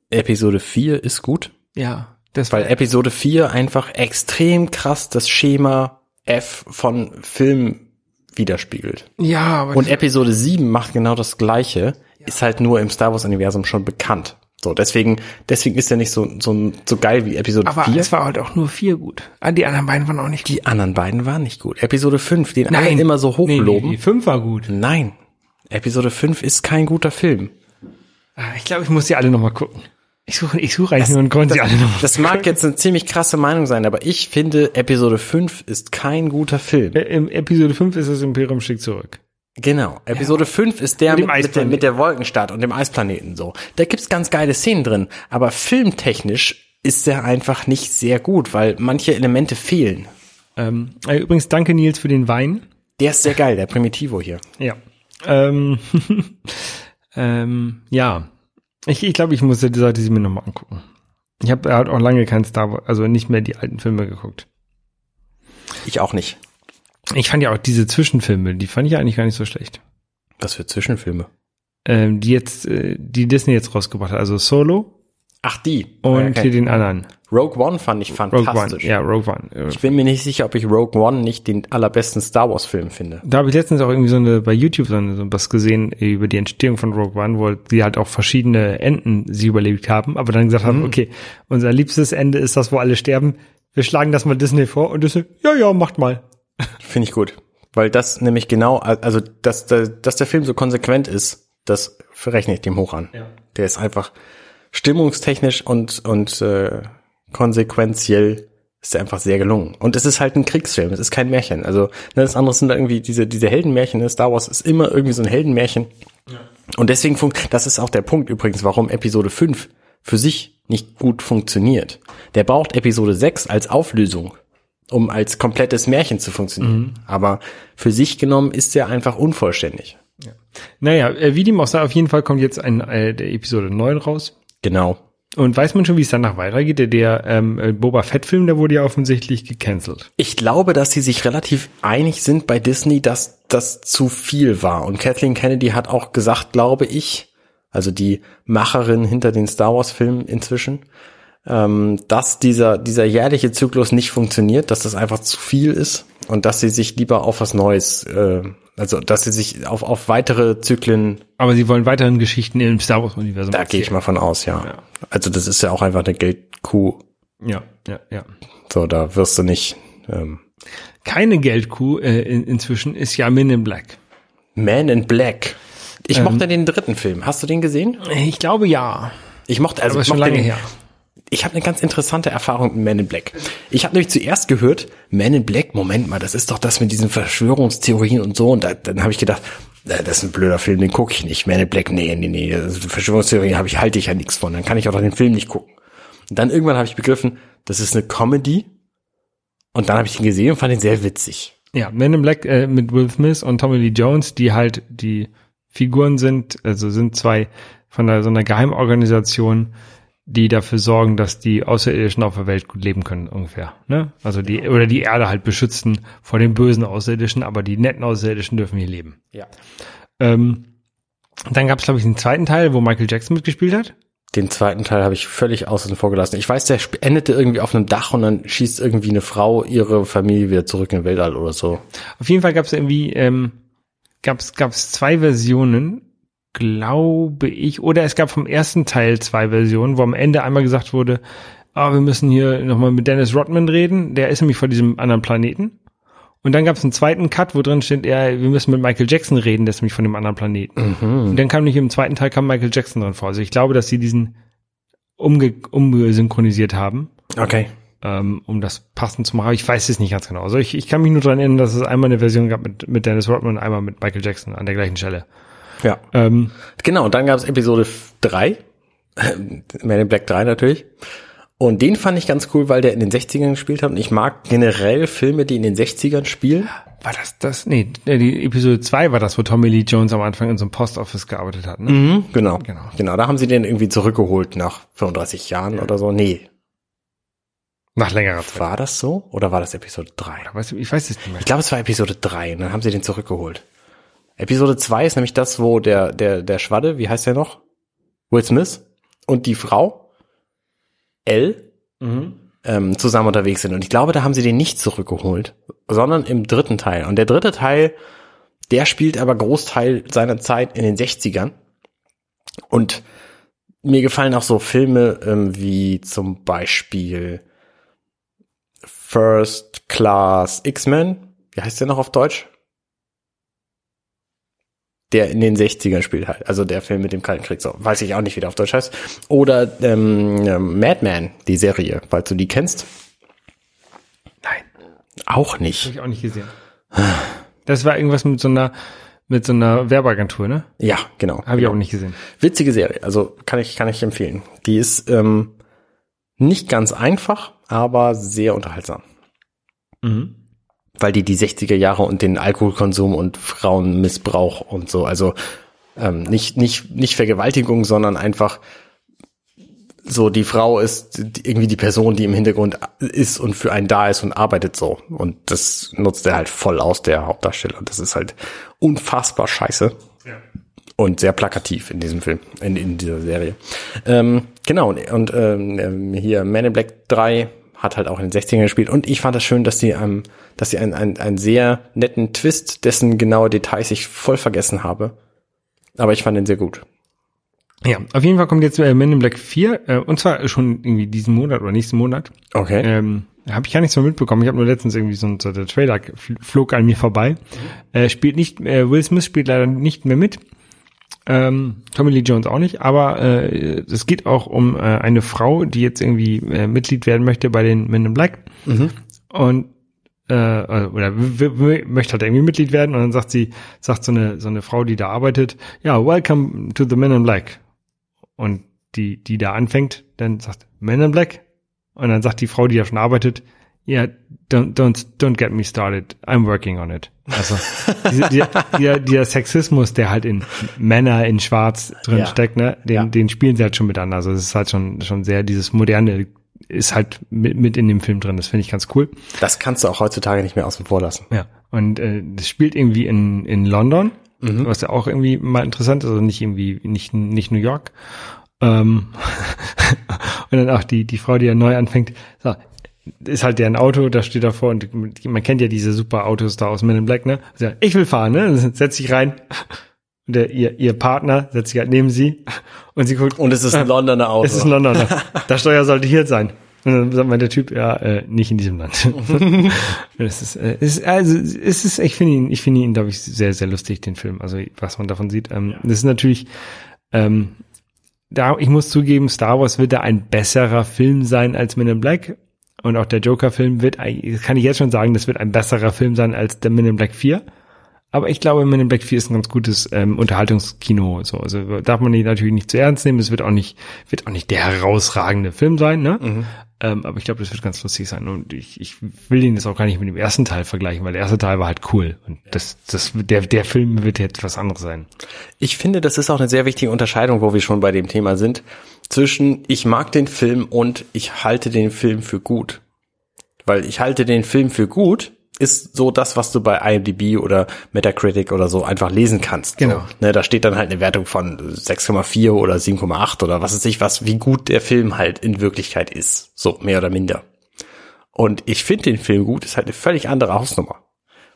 Episode vier ist gut. Ja. Das Weil Episode vier einfach extrem krass das Schema F von Film widerspiegelt. Ja, aber und Episode sieben macht genau das Gleiche, ja. Ist halt nur im Star Wars Universum schon bekannt. So, deswegen, deswegen ist er nicht so, so, so geil wie Episode aber vier. Aber es war halt auch nur vier gut. Die anderen beiden waren auch nicht gut. Die anderen beiden waren nicht gut. Episode fünf, den Nein. alle immer so hochloben. Nee, die fünf war gut. Nein. Episode fünf ist kein guter Film. Ich glaube, ich muss die alle nochmal gucken. Ich suche ich suche eigentlich das, nur einen Grund, das, die alle noch. Das mag jetzt eine ziemlich krasse Meinung sein, aber ich finde, Episode fünf ist kein guter Film. Im Episode fünf ist das Imperium schickt zurück. Genau. Episode ja. fünf ist der mit, mit, mit, der, mit der Wolkenstadt und dem Eisplaneten so. Da gibt's ganz geile Szenen drin, aber filmtechnisch ist er einfach nicht sehr gut, weil manche Elemente fehlen. Ähm, übrigens, danke Nils für den Wein. Der ist sehr geil, der Primitivo hier. Ja. Ähm, ähm, ja. Ich, ich glaube, ich muss die Seite sie mir nochmal angucken. Ich habe halt auch lange kein Star Wars, also nicht mehr die alten Filme geguckt. Ich auch nicht. Ich fand ja auch diese Zwischenfilme, die fand ich eigentlich gar nicht so schlecht. Was für Zwischenfilme? Ähm, die jetzt, die Disney jetzt rausgebracht hat, also Solo. Ach, die. Und okay. Hier den anderen. Rogue One fand ich fantastisch. Rogue One, ja, Rogue One. Ich bin mir nicht sicher, ob ich Rogue One nicht den allerbesten Star Wars Film finde. Da habe ich letztens auch irgendwie so eine, bei YouTube so was gesehen über die Entstehung von Rogue One, wo sie halt auch verschiedene Enden sie überlebt haben, aber dann gesagt haben, mhm. okay, unser liebstes Ende ist das, wo alle sterben. Wir schlagen das mal Disney vor und Disney, ja, ja, macht mal. Finde ich gut. Weil das nämlich genau, also dass, dass der Film so konsequent ist, das rechne ich dem hoch an. Ja. Der ist einfach stimmungstechnisch und und äh, konsequenziell ist der einfach sehr gelungen. Und es ist halt ein Kriegsfilm, es ist kein Märchen. Also das andere sind da irgendwie diese diese Heldenmärchen. Star Wars ist immer irgendwie so ein Heldenmärchen. Ja. Und deswegen, fun- das ist auch der Punkt übrigens, warum Episode fünf für sich nicht gut funktioniert. Der braucht Episode sechs als Auflösung, um als komplettes Märchen zu funktionieren. Mhm. Aber für sich genommen ist er einfach unvollständig. Ja. Naja, wie dem auch sei, auf jeden Fall kommt jetzt ein, äh, der Episode neun raus. Genau. Und weiß man schon, wie es danach weitergeht? Der, der ähm, Boba Fett-Film, der wurde ja offensichtlich gecancelt. Ich glaube, dass sie sich relativ einig sind bei Disney, dass das zu viel war. Und Kathleen Kennedy hat auch gesagt, glaube ich, also die Macherin hinter den Star Wars-Filmen inzwischen, ähm, dass dieser dieser jährliche Zyklus nicht funktioniert, dass das einfach zu viel ist und dass sie sich lieber auf was Neues, äh, also dass sie sich auf auf weitere Zyklen. Aber sie wollen weiteren Geschichten im Star Wars Universum. Da gehe ich mal von aus, ja. ja. Also das ist ja auch einfach eine Geldkuh. Ja, ja, ja. So, da wirst du nicht. Ähm, Keine Geldkuh äh, in, inzwischen ist ja Men in Black. Men in Black. Ich ähm, mochte den dritten Film. Hast du den gesehen? Ich glaube ja. Ich mochte also. Aber ich mochte schon lange den, her. Ich habe eine ganz interessante Erfahrung mit Men in Black. Ich habe nämlich zuerst gehört, Men in Black, Moment mal, das ist doch das mit diesen Verschwörungstheorien und so. Und da, dann habe ich gedacht, das ist ein blöder Film, den gucke ich nicht. Men in Black, nee, nee, nee, Verschwörungstheorien hab ich, halte ich ja nichts von. Dann kann ich auch den Film nicht gucken. Und dann irgendwann habe ich begriffen, das ist eine Comedy. Und dann habe ich ihn gesehen und fand ihn sehr witzig. Ja, Men in Black äh, mit Will Smith und Tommy Lee Jones, die halt die Figuren sind, also sind zwei von einer, so einer Geheimorganisation, die dafür sorgen, dass die Außerirdischen auf der Welt gut leben können, ungefähr, ne? Also die, oder die Erde halt beschützen vor den bösen Außerirdischen, aber die netten Außerirdischen dürfen hier leben. Ja. Ähm, dann gab es, glaube ich, den zweiten Teil, wo Michael Jackson mitgespielt hat. Den zweiten Teil habe ich völlig außen vor gelassen. Ich weiß, der endete irgendwie auf einem Dach und dann schießt irgendwie eine Frau ihre Familie wieder zurück in den Weltall oder so. Auf jeden Fall gab es irgendwie, ähm, gab's, gab's zwei Versionen, glaube ich, oder es gab vom ersten Teil zwei Versionen, wo am Ende einmal gesagt wurde, ah, wir müssen hier nochmal mit Dennis Rodman reden, der ist nämlich von diesem anderen Planeten. Und dann gab es einen zweiten Cut, wo drin steht, ja, wir müssen mit Michael Jackson reden, der ist nämlich von dem anderen Planeten. Mhm. Und dann kam nämlich im zweiten Teil kam Michael Jackson drin vor. Also ich glaube, dass sie diesen umge- umgesynchronisiert haben. Okay. Ähm, um das passend zu machen. Aber ich weiß es nicht ganz genau. Also ich, ich kann mich nur daran erinnern, dass es einmal eine Version gab mit, mit Dennis Rodman und einmal mit Michael Jackson an der gleichen Stelle. Ja, ähm, genau. Und dann gab es Episode drei, Men in Black drei natürlich. Und den fand ich ganz cool, weil der in den sechzigern gespielt hat. Und ich mag generell Filme, die in den sechzigern spielen. War das das? Nee, die Episode zwei war das, wo Tommy Lee Jones am Anfang in so einem Postoffice gearbeitet hat, ne? Mhm, genau. genau. Genau, da haben sie den irgendwie zurückgeholt nach fünfunddreißig Jahren ja. oder so. Nee. Nach längerer Zeit. War das so? Oder war das Episode drei? Ich weiß es nicht mehr. Ich glaube, es war Episode drei. Und dann haben sie den zurückgeholt. Episode zwei ist nämlich das, wo der der der Schwadde, wie heißt der noch? Will Smith und die Frau Elle mhm. ähm, zusammen unterwegs sind. Und ich glaube, da haben sie den nicht zurückgeholt, sondern im dritten Teil. Und der dritte Teil, der spielt aber Großteil seiner Zeit in den sechzigern. Und mir gefallen auch so Filme ähm, wie zum Beispiel First Class X-Men. Wie heißt der noch auf Deutsch? Der in den sechzigern spielt halt. Also der Film mit dem Kalten Krieg. So, weiß ich auch nicht, wie der auf Deutsch heißt. Oder ähm, ähm, Madman, die Serie, falls du die kennst. Nein. Auch nicht. Habe ich auch nicht gesehen. Das war irgendwas mit so einer mit so einer Werbeagentur, ne? Ja, genau. Habe ich auch nicht gesehen. Witzige Serie. Also kann ich kann ich empfehlen. Die ist ähm, nicht ganz einfach, aber sehr unterhaltsam. Mhm. Weil die die sechziger Jahre und den Alkoholkonsum und Frauenmissbrauch und so, also ähm, nicht nicht nicht Vergewaltigung, sondern einfach so, die Frau ist irgendwie die Person, die im Hintergrund ist und für einen da ist und arbeitet so. Und das nutzt er halt voll aus, der Hauptdarsteller. Und das ist halt unfassbar scheiße. Ja. Und sehr plakativ in diesem Film, in, in dieser Serie. Ähm, genau, und ähm, hier Men in Black drei hat halt auch in den sechzigern gespielt. Und ich fand das schön, dass sie, ähm, dass sie einen, einen, einen sehr netten Twist, dessen genaue Details ich voll vergessen habe. Aber ich fand den sehr gut. Ja, auf jeden Fall kommt jetzt äh, Men in Black vier. Äh, und zwar schon irgendwie diesen Monat oder nächsten Monat. Okay. Ähm, habe ich gar nichts mehr mitbekommen. Ich habe nur letztens irgendwie so ein so, der Trailer flog an mir vorbei. Mhm. Äh, spielt nicht, äh, Will Smith spielt leider nicht mehr mit. Ähm, Tommy Lee Jones auch nicht, aber äh, es geht auch um äh, eine Frau, die jetzt irgendwie äh, Mitglied werden möchte bei den Men in Black. Mhm. Und äh, oder w- w- möchte halt irgendwie Mitglied werden und dann sagt sie, sagt so eine so eine Frau, die da arbeitet, ja, welcome to the Men in Black. Und die, die da anfängt, dann sagt Men in Black. Und dann sagt die Frau, die da schon arbeitet, ja, yeah, don't, don't, don't get me started. I'm working on it. Also, dieser, dieser, dieser Sexismus, der halt in Männer in Schwarz drin ja. steckt, ne, den, ja. den spielen sie halt schon mit an. Also, es ist halt schon, schon sehr, dieses Moderne ist halt mit, mit in dem Film drin. Das finde ich ganz cool. Das kannst du auch heutzutage nicht mehr außen vor lassen. Ja. Und, äh, das spielt irgendwie in, in London. Mhm. Was ja auch irgendwie mal interessant ist. Also nicht irgendwie, nicht, nicht New York. Ähm, und dann auch die, die Frau, die ja neu anfängt, so, ist halt deren Auto, da steht davor und man kennt ja diese super Autos da aus Men in Black, ne? Also, ich will fahren, ne? Setz dich rein. Und der, ihr, ihr Partner setzt sich halt neben sie und sie guckt. Und es ist ein Londoner Auto. Es ist ein Londoner. Der Steuer sollte hier sein. Und dann sagt man, der Typ, ja, äh, nicht in diesem Land. Das ist, äh, ist, also, es ist, ich finde ihn, ich finde ihn, glaube ich, sehr, sehr lustig, den Film. Also, was man davon sieht. Ähm, ja. Das ist natürlich, ähm, da, ich muss zugeben, Star Wars wird da ein besserer Film sein als Men in Black. Und auch der Joker-Film wird, kann ich jetzt schon sagen, das wird ein besserer Film sein als der Men in Black vier. Aber ich glaube, Men in Black vier ist ein ganz gutes ähm, Unterhaltungskino. So. Also darf man die natürlich nicht zu ernst nehmen. Es wird auch nicht, wird auch nicht der herausragende Film sein, ne? Mhm. Ähm, aber ich glaube, das wird ganz lustig sein. Und ich, ich will ihn jetzt auch gar nicht mit dem ersten Teil vergleichen, weil der erste Teil war halt cool. Und das, das, der, der Film wird jetzt was anderes sein. Ich finde, das ist auch eine sehr wichtige Unterscheidung, wo wir schon bei dem Thema sind, zwischen ich mag den Film und ich halte den Film für gut. Weil ich halte den Film für gut ist so das, was du bei I M D B oder Metacritic oder so einfach lesen kannst. Genau. So, ne, da steht dann halt eine Wertung von sechs Komma vier oder sieben Komma acht oder was weiß ich was, wie gut der Film halt in Wirklichkeit ist. So, mehr oder minder. Und ich finde den Film gut, ist halt eine völlig andere Hausnummer.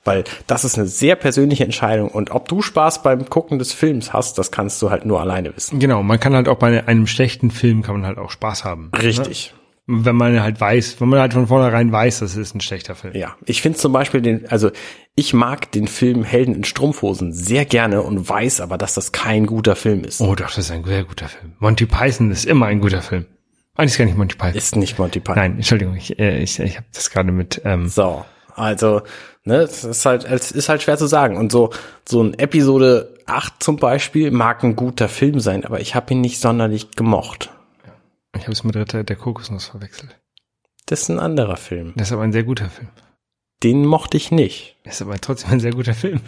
Weil das ist eine sehr persönliche Entscheidung und ob du Spaß beim Gucken des Films hast, das kannst du halt nur alleine wissen. Genau, man kann halt auch bei einem schlechten Film kann man halt auch Spaß haben. Richtig. Ne? Wenn man halt weiß, wenn man halt von vornherein weiß, das ist ein schlechter Film. Ja, ich finde zum Beispiel den, also ich mag den Film Helden in Strumpfhosen sehr gerne und weiß aber, dass das kein guter Film ist. Oh doch, das ist ein sehr guter Film. Monty Python ist immer ein guter Film. Eigentlich ist gar nicht Monty Python. Ist nicht Monty Python. Nein, Entschuldigung, ich äh, ich, ich habe das gerade mit. Ähm so, also ne, es ist halt, es ist halt schwer zu sagen und so so ein Episode acht zum Beispiel mag ein guter Film sein, aber ich habe ihn nicht sonderlich gemocht. Ich habe es mit Ritter der Kokosnuss verwechselt. Das ist ein anderer Film. Das ist aber ein sehr guter Film. Den mochte ich nicht. Das ist aber trotzdem ein sehr guter Film.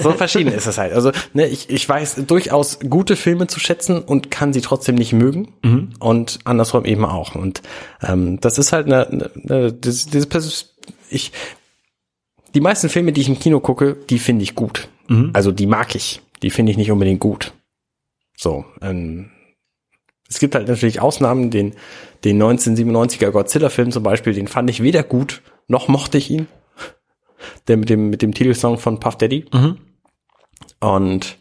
So verschieden ist das halt. Also ne, ich, ich weiß durchaus gute Filme zu schätzen und kann sie trotzdem nicht mögen. Mhm. Und andersrum eben auch. Und ähm, das ist halt eine, eine das, das, ich die meisten Filme, die ich im Kino gucke, die finde ich gut. Mhm. Also die mag ich. Die finde ich nicht unbedingt gut. So, ähm, es gibt halt natürlich Ausnahmen, den, den neunzehnhundertsiebenundneunziger Godzilla-Film zum Beispiel, den fand ich weder gut, noch mochte ich ihn. Der mit dem, mit dem Titelsong von Puff Daddy. Mhm. Und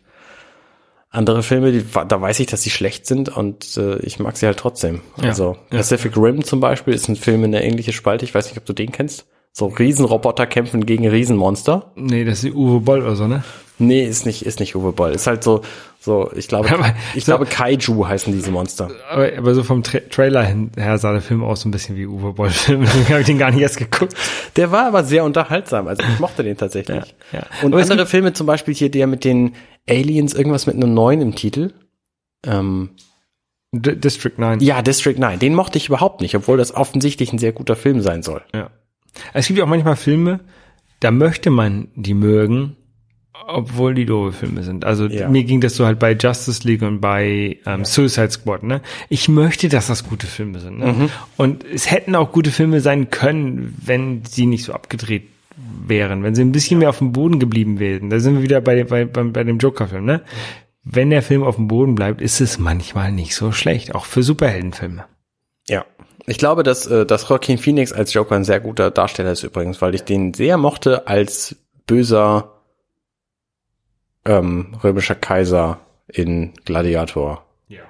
andere Filme, die, da weiß ich, dass sie schlecht sind und äh, ich mag sie halt trotzdem. Ja. Also Pacific ja. Rim zum Beispiel ist ein Film in der ähnlichen Spalte, ich weiß nicht, ob du den kennst. So Riesenroboter kämpfen gegen Riesenmonster. Nee, das ist Uwe Boll oder so, ne? Nee, ist nicht, ist nicht Uwe Boll. Ist halt so, so, ich glaube, aber, ich so, glaube Kaiju heißen diese Monster. Aber, aber so vom Tra- Trailer her sah der Film aus so ein bisschen wie Uwe Boll Film. Deswegen habe ich den gar nicht erst geguckt. Der war aber sehr unterhaltsam. Also ich mochte den tatsächlich. Ja, ja. Und aber andere gibt- Filme zum Beispiel hier, der mit den Aliens irgendwas mit einem neun im Titel. Ähm, D- District neun. Ja, District neun. Den mochte ich überhaupt nicht, obwohl das offensichtlich ein sehr guter Film sein soll. Ja. Es gibt ja auch manchmal Filme, da möchte man die mögen, obwohl die doofe Filme sind. Also ja. Mir ging das so halt bei Justice League und bei ähm, ja. Suicide Squad, ne? Ich möchte, dass das gute Filme sind, ne? Mhm. Und es hätten auch gute Filme sein können, wenn sie nicht so abgedreht wären, wenn sie ein bisschen ja. mehr auf dem Boden geblieben wären. Da sind wir wieder bei, bei, bei, bei dem Joker-Film, ne? wenn der Film auf dem Boden bleibt, ist es manchmal nicht so schlecht, auch für Superheldenfilme. Ja, ich glaube, dass, dass Joaquin Phoenix als Joker ein sehr guter Darsteller ist übrigens, weil ich den sehr mochte als böser ähm, römischer Kaiser in Gladiator. Ja.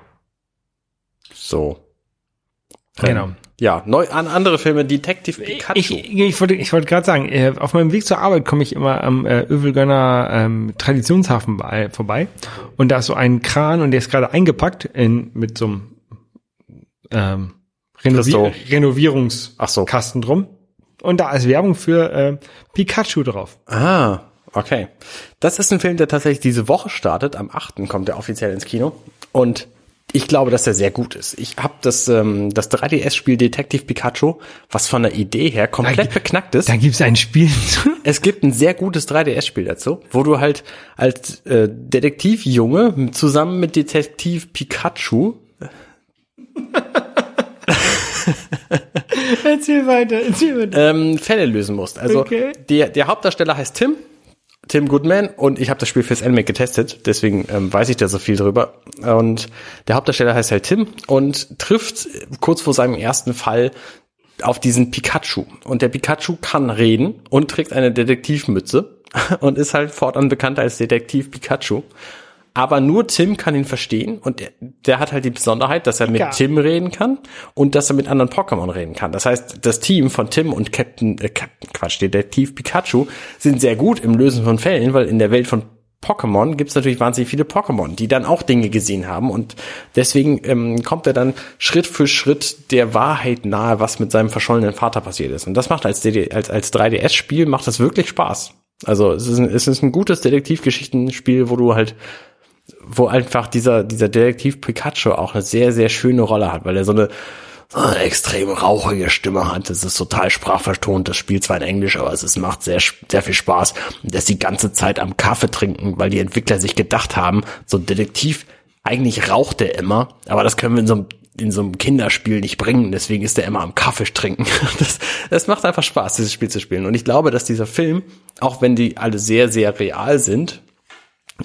So. Genau. Ähm, ja, neu an andere Filme, Detective Pikachu. Ich, ich, ich wollte ich wollte gerade sagen, auf meinem Weg zur Arbeit komme ich immer am äh, Övelgönner ähm, Traditionshafen vorbei und da ist so ein Kran und der ist gerade eingepackt in mit so einem ähm, Renovier- Renovierungskasten so. drum und da ist Werbung für äh, Pikachu drauf. Ah, okay. Das ist ein Film, der tatsächlich diese Woche startet, am achten kommt der offiziell ins Kino und ich glaube, dass der sehr gut ist. Ich habe das ähm, das drei D S-Spiel Detective Pikachu, was von der Idee her komplett da, beknackt ist. Da gibt's ein Spiel zu. Es gibt ein sehr gutes drei D S-Spiel dazu, wo du halt als äh, Detektivjunge zusammen mit Detektiv Pikachu erzähl weiter, erzähl weiter. Ähm, Fälle lösen musst. Also okay. der, der Hauptdarsteller heißt Tim. Tim Goodman und ich habe das Spiel fürs Anime getestet, deswegen ähm, weiß ich da so viel drüber. Und der Hauptdarsteller heißt halt Tim und trifft kurz vor seinem ersten Fall auf diesen Pikachu. Und der Pikachu kann reden und trägt eine Detektivmütze und ist halt fortan bekannt als Detektiv Pikachu. Aber nur Tim kann ihn verstehen und der, der hat halt die Besonderheit, dass er mit ja. Tim reden kann und dass er mit anderen Pokémon reden kann. Das heißt, das Team von Tim und Captain, äh, Captain Quatsch, Detektiv Pikachu sind sehr gut im Lösen von Fällen, weil in der Welt von Pokémon gibt's natürlich wahnsinnig viele Pokémon, die dann auch Dinge gesehen haben und deswegen ähm, kommt er dann Schritt für Schritt der Wahrheit nahe, was mit seinem verschollenen Vater passiert ist. Und das macht als, D D, als, als drei D S-Spiel macht das wirklich Spaß. Also es ist ein, es ist ein gutes Detektivgeschichtenspiel, wo du halt wo einfach dieser dieser Detektiv Pikachu auch eine sehr, sehr schöne Rolle hat, weil er so eine, so eine extrem rauchige Stimme hat. Das ist total sprachvertont. Das spielt zwar in Englisch, aber es ist, macht sehr sehr viel Spaß. Und das die ganze Zeit am Kaffee trinken, weil die Entwickler sich gedacht haben, so ein Detektiv, eigentlich raucht der immer, aber das können wir in so einem in so einem Kinderspiel nicht bringen. Deswegen ist der immer am Kaffee trinken. Das, das macht einfach Spaß, dieses Spiel zu spielen. Und ich glaube, dass dieser Film, auch wenn die alle sehr, sehr real sind,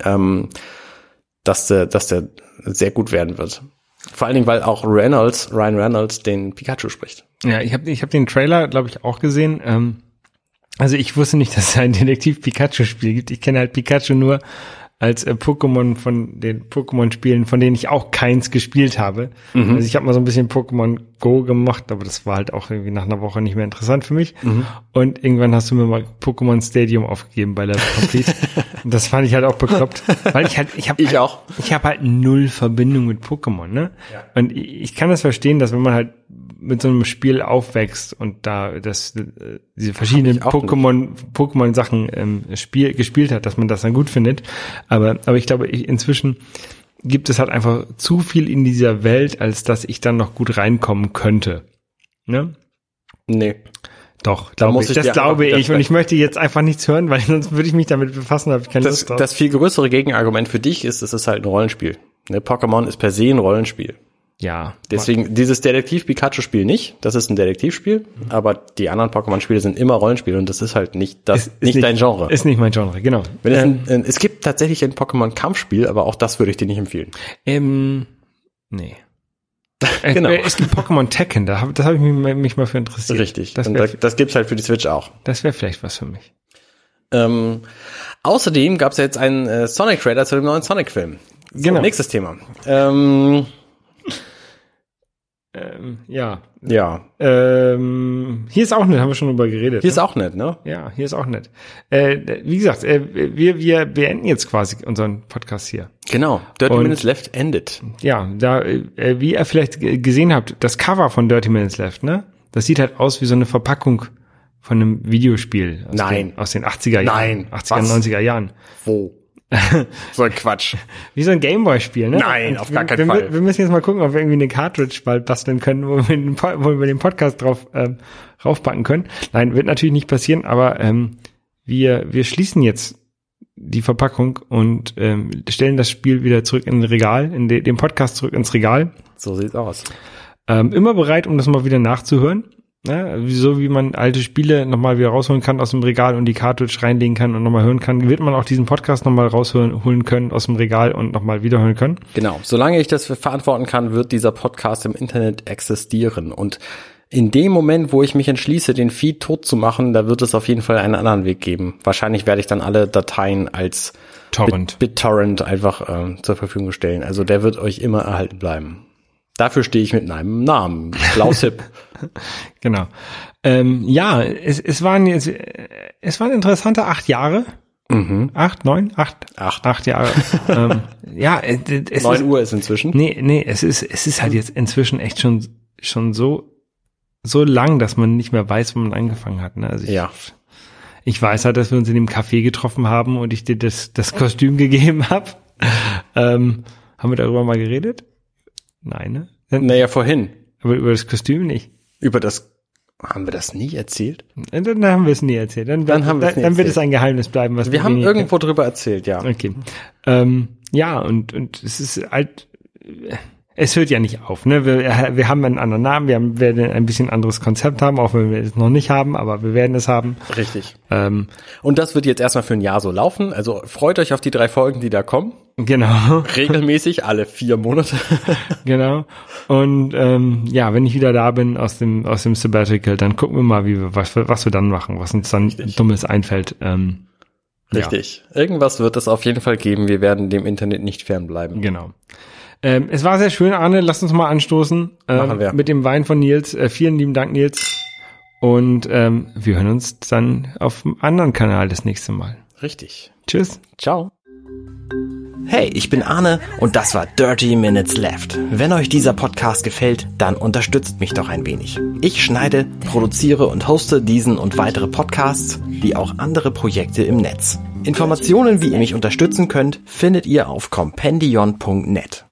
ähm, dass der, dass der sehr gut werden wird. Vor allen Dingen, weil auch Reynolds, Ryan Reynolds den Pikachu spricht. Ja, ich habe ich hab den Trailer, glaube ich, auch gesehen. Ähm, also ich wusste nicht, dass es ein Detektiv-Pikachu-Spiel gibt. Ich kenne halt Pikachu nur als äh, Pokémon von den Pokémon-Spielen, von denen ich auch keins gespielt habe. Mhm. Also ich habe mal so ein bisschen Pokémon Go gemacht, aber das war halt auch irgendwie nach einer Woche nicht mehr interessant für mich. Mhm. Und irgendwann hast du mir mal Pokémon Stadium aufgegeben bei Level Complete. Und das fand ich halt auch bekloppt, weil ich halt ich habe ich halt, auch ich habe halt null Verbindung mit Pokémon, ne? Ja. Und ich, ich kann das verstehen, dass wenn man halt mit so einem Spiel aufwächst und da das äh, diese verschiedenen Pokémon Pokémon Sachen ähm, Spiel gespielt hat, dass man das dann gut findet. Aber, aber ich glaube, ich, inzwischen gibt es halt einfach zu viel in dieser Welt, als dass ich dann noch gut reinkommen könnte. Ne? Nee. Doch, glaube ich. Ich das glaube ich. Und ich möchte jetzt einfach nichts hören, weil sonst würde ich mich damit befassen, habe ich keine Lust drauf. Das viel größere Gegenargument für dich ist, es ist halt ein Rollenspiel. Ne? Pokémon ist per se ein Rollenspiel. Ja. Deswegen Mann. Dieses Detektiv-Pikachu-Spiel nicht. Das ist ein Detektivspiel, mhm. aber die anderen Pokémon-Spiele sind immer Rollenspiele und das ist halt nicht das ist, ist nicht, nicht dein Genre. Ist nicht mein Genre, genau. Wenn ähm, es, ein, es gibt tatsächlich ein Pokémon-Kampfspiel, aber auch das würde ich dir nicht empfehlen. Ähm, nee. Genau. Es gibt Pokémon Tekken, da hab, das habe ich mich, mich mal für interessiert. Richtig, das, und da, das gibt's halt für die Switch auch. Das wäre vielleicht was für mich. Ähm, außerdem gab's ja jetzt einen äh, Sonic-Trailer zu dem neuen Sonic-Film. So, genau. Nächstes Thema. Ähm... Ähm, ja. Ja. Ähm, hier ist auch nett, haben wir schon drüber geredet. Hier ne? ist auch nett, ne? Ja, hier ist auch nett. Äh, wie gesagt, äh, wir, wir beenden jetzt quasi unseren Podcast hier. Genau. Dirty Und, Minutes Left endet. Ja, da, äh, wie ihr vielleicht g- gesehen habt, das Cover von Dirty Minutes Left, ne? Das sieht halt aus wie so eine Verpackung von einem Videospiel. Aus Nein. Den, aus den achtziger Jahren. Nein. achtziger, neunziger Jahren. Wo? So ein Quatsch. Wie so ein Gameboy-Spiel, ne? Nein, auf wir, gar keinen wir, Fall. Wir müssen jetzt mal gucken, ob wir irgendwie eine Cartridge bald basteln können, wo wir den, wo wir den Podcast drauf ähm, raufpacken können. Nein, wird natürlich nicht passieren, aber ähm, wir wir schließen jetzt die Verpackung und ähm, stellen das Spiel wieder zurück in den Regal, in de, den Podcast zurück ins Regal. So sieht's aus. Ähm, immer bereit, um das mal wieder nachzuhören. Ne? So wie man alte Spiele nochmal wieder rausholen kann aus dem Regal und die Cartridge reinlegen kann und nochmal hören kann, wird man auch diesen Podcast nochmal rausholen können aus dem Regal und nochmal wiederhören können. Genau, solange ich das verantworten kann, wird dieser Podcast im Internet existieren. Und in dem Moment, wo ich mich entschließe, den Feed tot zu machen, da wird es auf jeden Fall einen anderen Weg geben. Wahrscheinlich werde ich dann alle Dateien als Torrent. BitTorrent einfach äh, zur Verfügung stellen. Also der wird euch immer erhalten bleiben. Dafür stehe ich mit meinem Namen, Klaus Hipp. Genau. Ähm, ja, es, es waren jetzt, es waren interessante acht Jahre. Mhm. Acht, neun, acht, acht, acht Jahre. ähm, ja, es neun ist, Uhr ist inzwischen. Nee, nee, es ist, es ist halt jetzt inzwischen echt schon, schon so, so lang, dass man nicht mehr weiß, wo man angefangen hat. Ne? Also ich, ja. Ich weiß halt, dass wir uns in dem Café getroffen haben und ich dir das, das Kostüm gegeben habe. ähm, haben wir darüber mal geredet? Nein, ne? Naja, vorhin. Aber über das Kostüm nicht. Über das, haben wir das nie erzählt? Dann, dann haben wir es nie erzählt. Dann, dann, haben dann, nie dann erzählt. Wird es ein Geheimnis bleiben, was wir, wir haben irgendwo können. Drüber erzählt, ja. Okay. Ähm, ja, und, und es ist halt, es hört ja nicht auf, ne? Wir, wir haben einen anderen Namen, wir haben, werden ein bisschen anderes Konzept haben, auch wenn wir es noch nicht haben, aber wir werden es haben. Richtig. Ähm, und das wird jetzt erstmal für ein Jahr so laufen. Also freut euch auf die drei Folgen, die da kommen. Genau. Regelmäßig, alle vier Monate. Genau. Und ähm, ja, wenn ich wieder da bin aus dem aus dem Sabbatical, dann gucken wir mal, wie wir, was, was wir dann machen, was uns dann Richtig. Dummes einfällt. Ähm, Richtig. Ja. Irgendwas wird es auf jeden Fall geben. Wir werden dem Internet nicht fernbleiben. Genau. Ähm, es war sehr schön, Arne. Lass uns mal anstoßen ähm, wir. mit dem Wein von Nils. Äh, vielen lieben Dank, Nils. Und ähm, wir hören uns dann auf dem anderen Kanal das nächste Mal. Richtig. Tschüss. Ciao. Hey, ich bin Arne und das war Dirty Minutes Left. Wenn euch dieser Podcast gefällt, dann unterstützt mich doch ein wenig. Ich schneide, produziere und hoste diesen und weitere Podcasts, wie auch andere Projekte im Netz. Informationen, wie ihr mich unterstützen könnt, findet ihr auf compendion punkt net.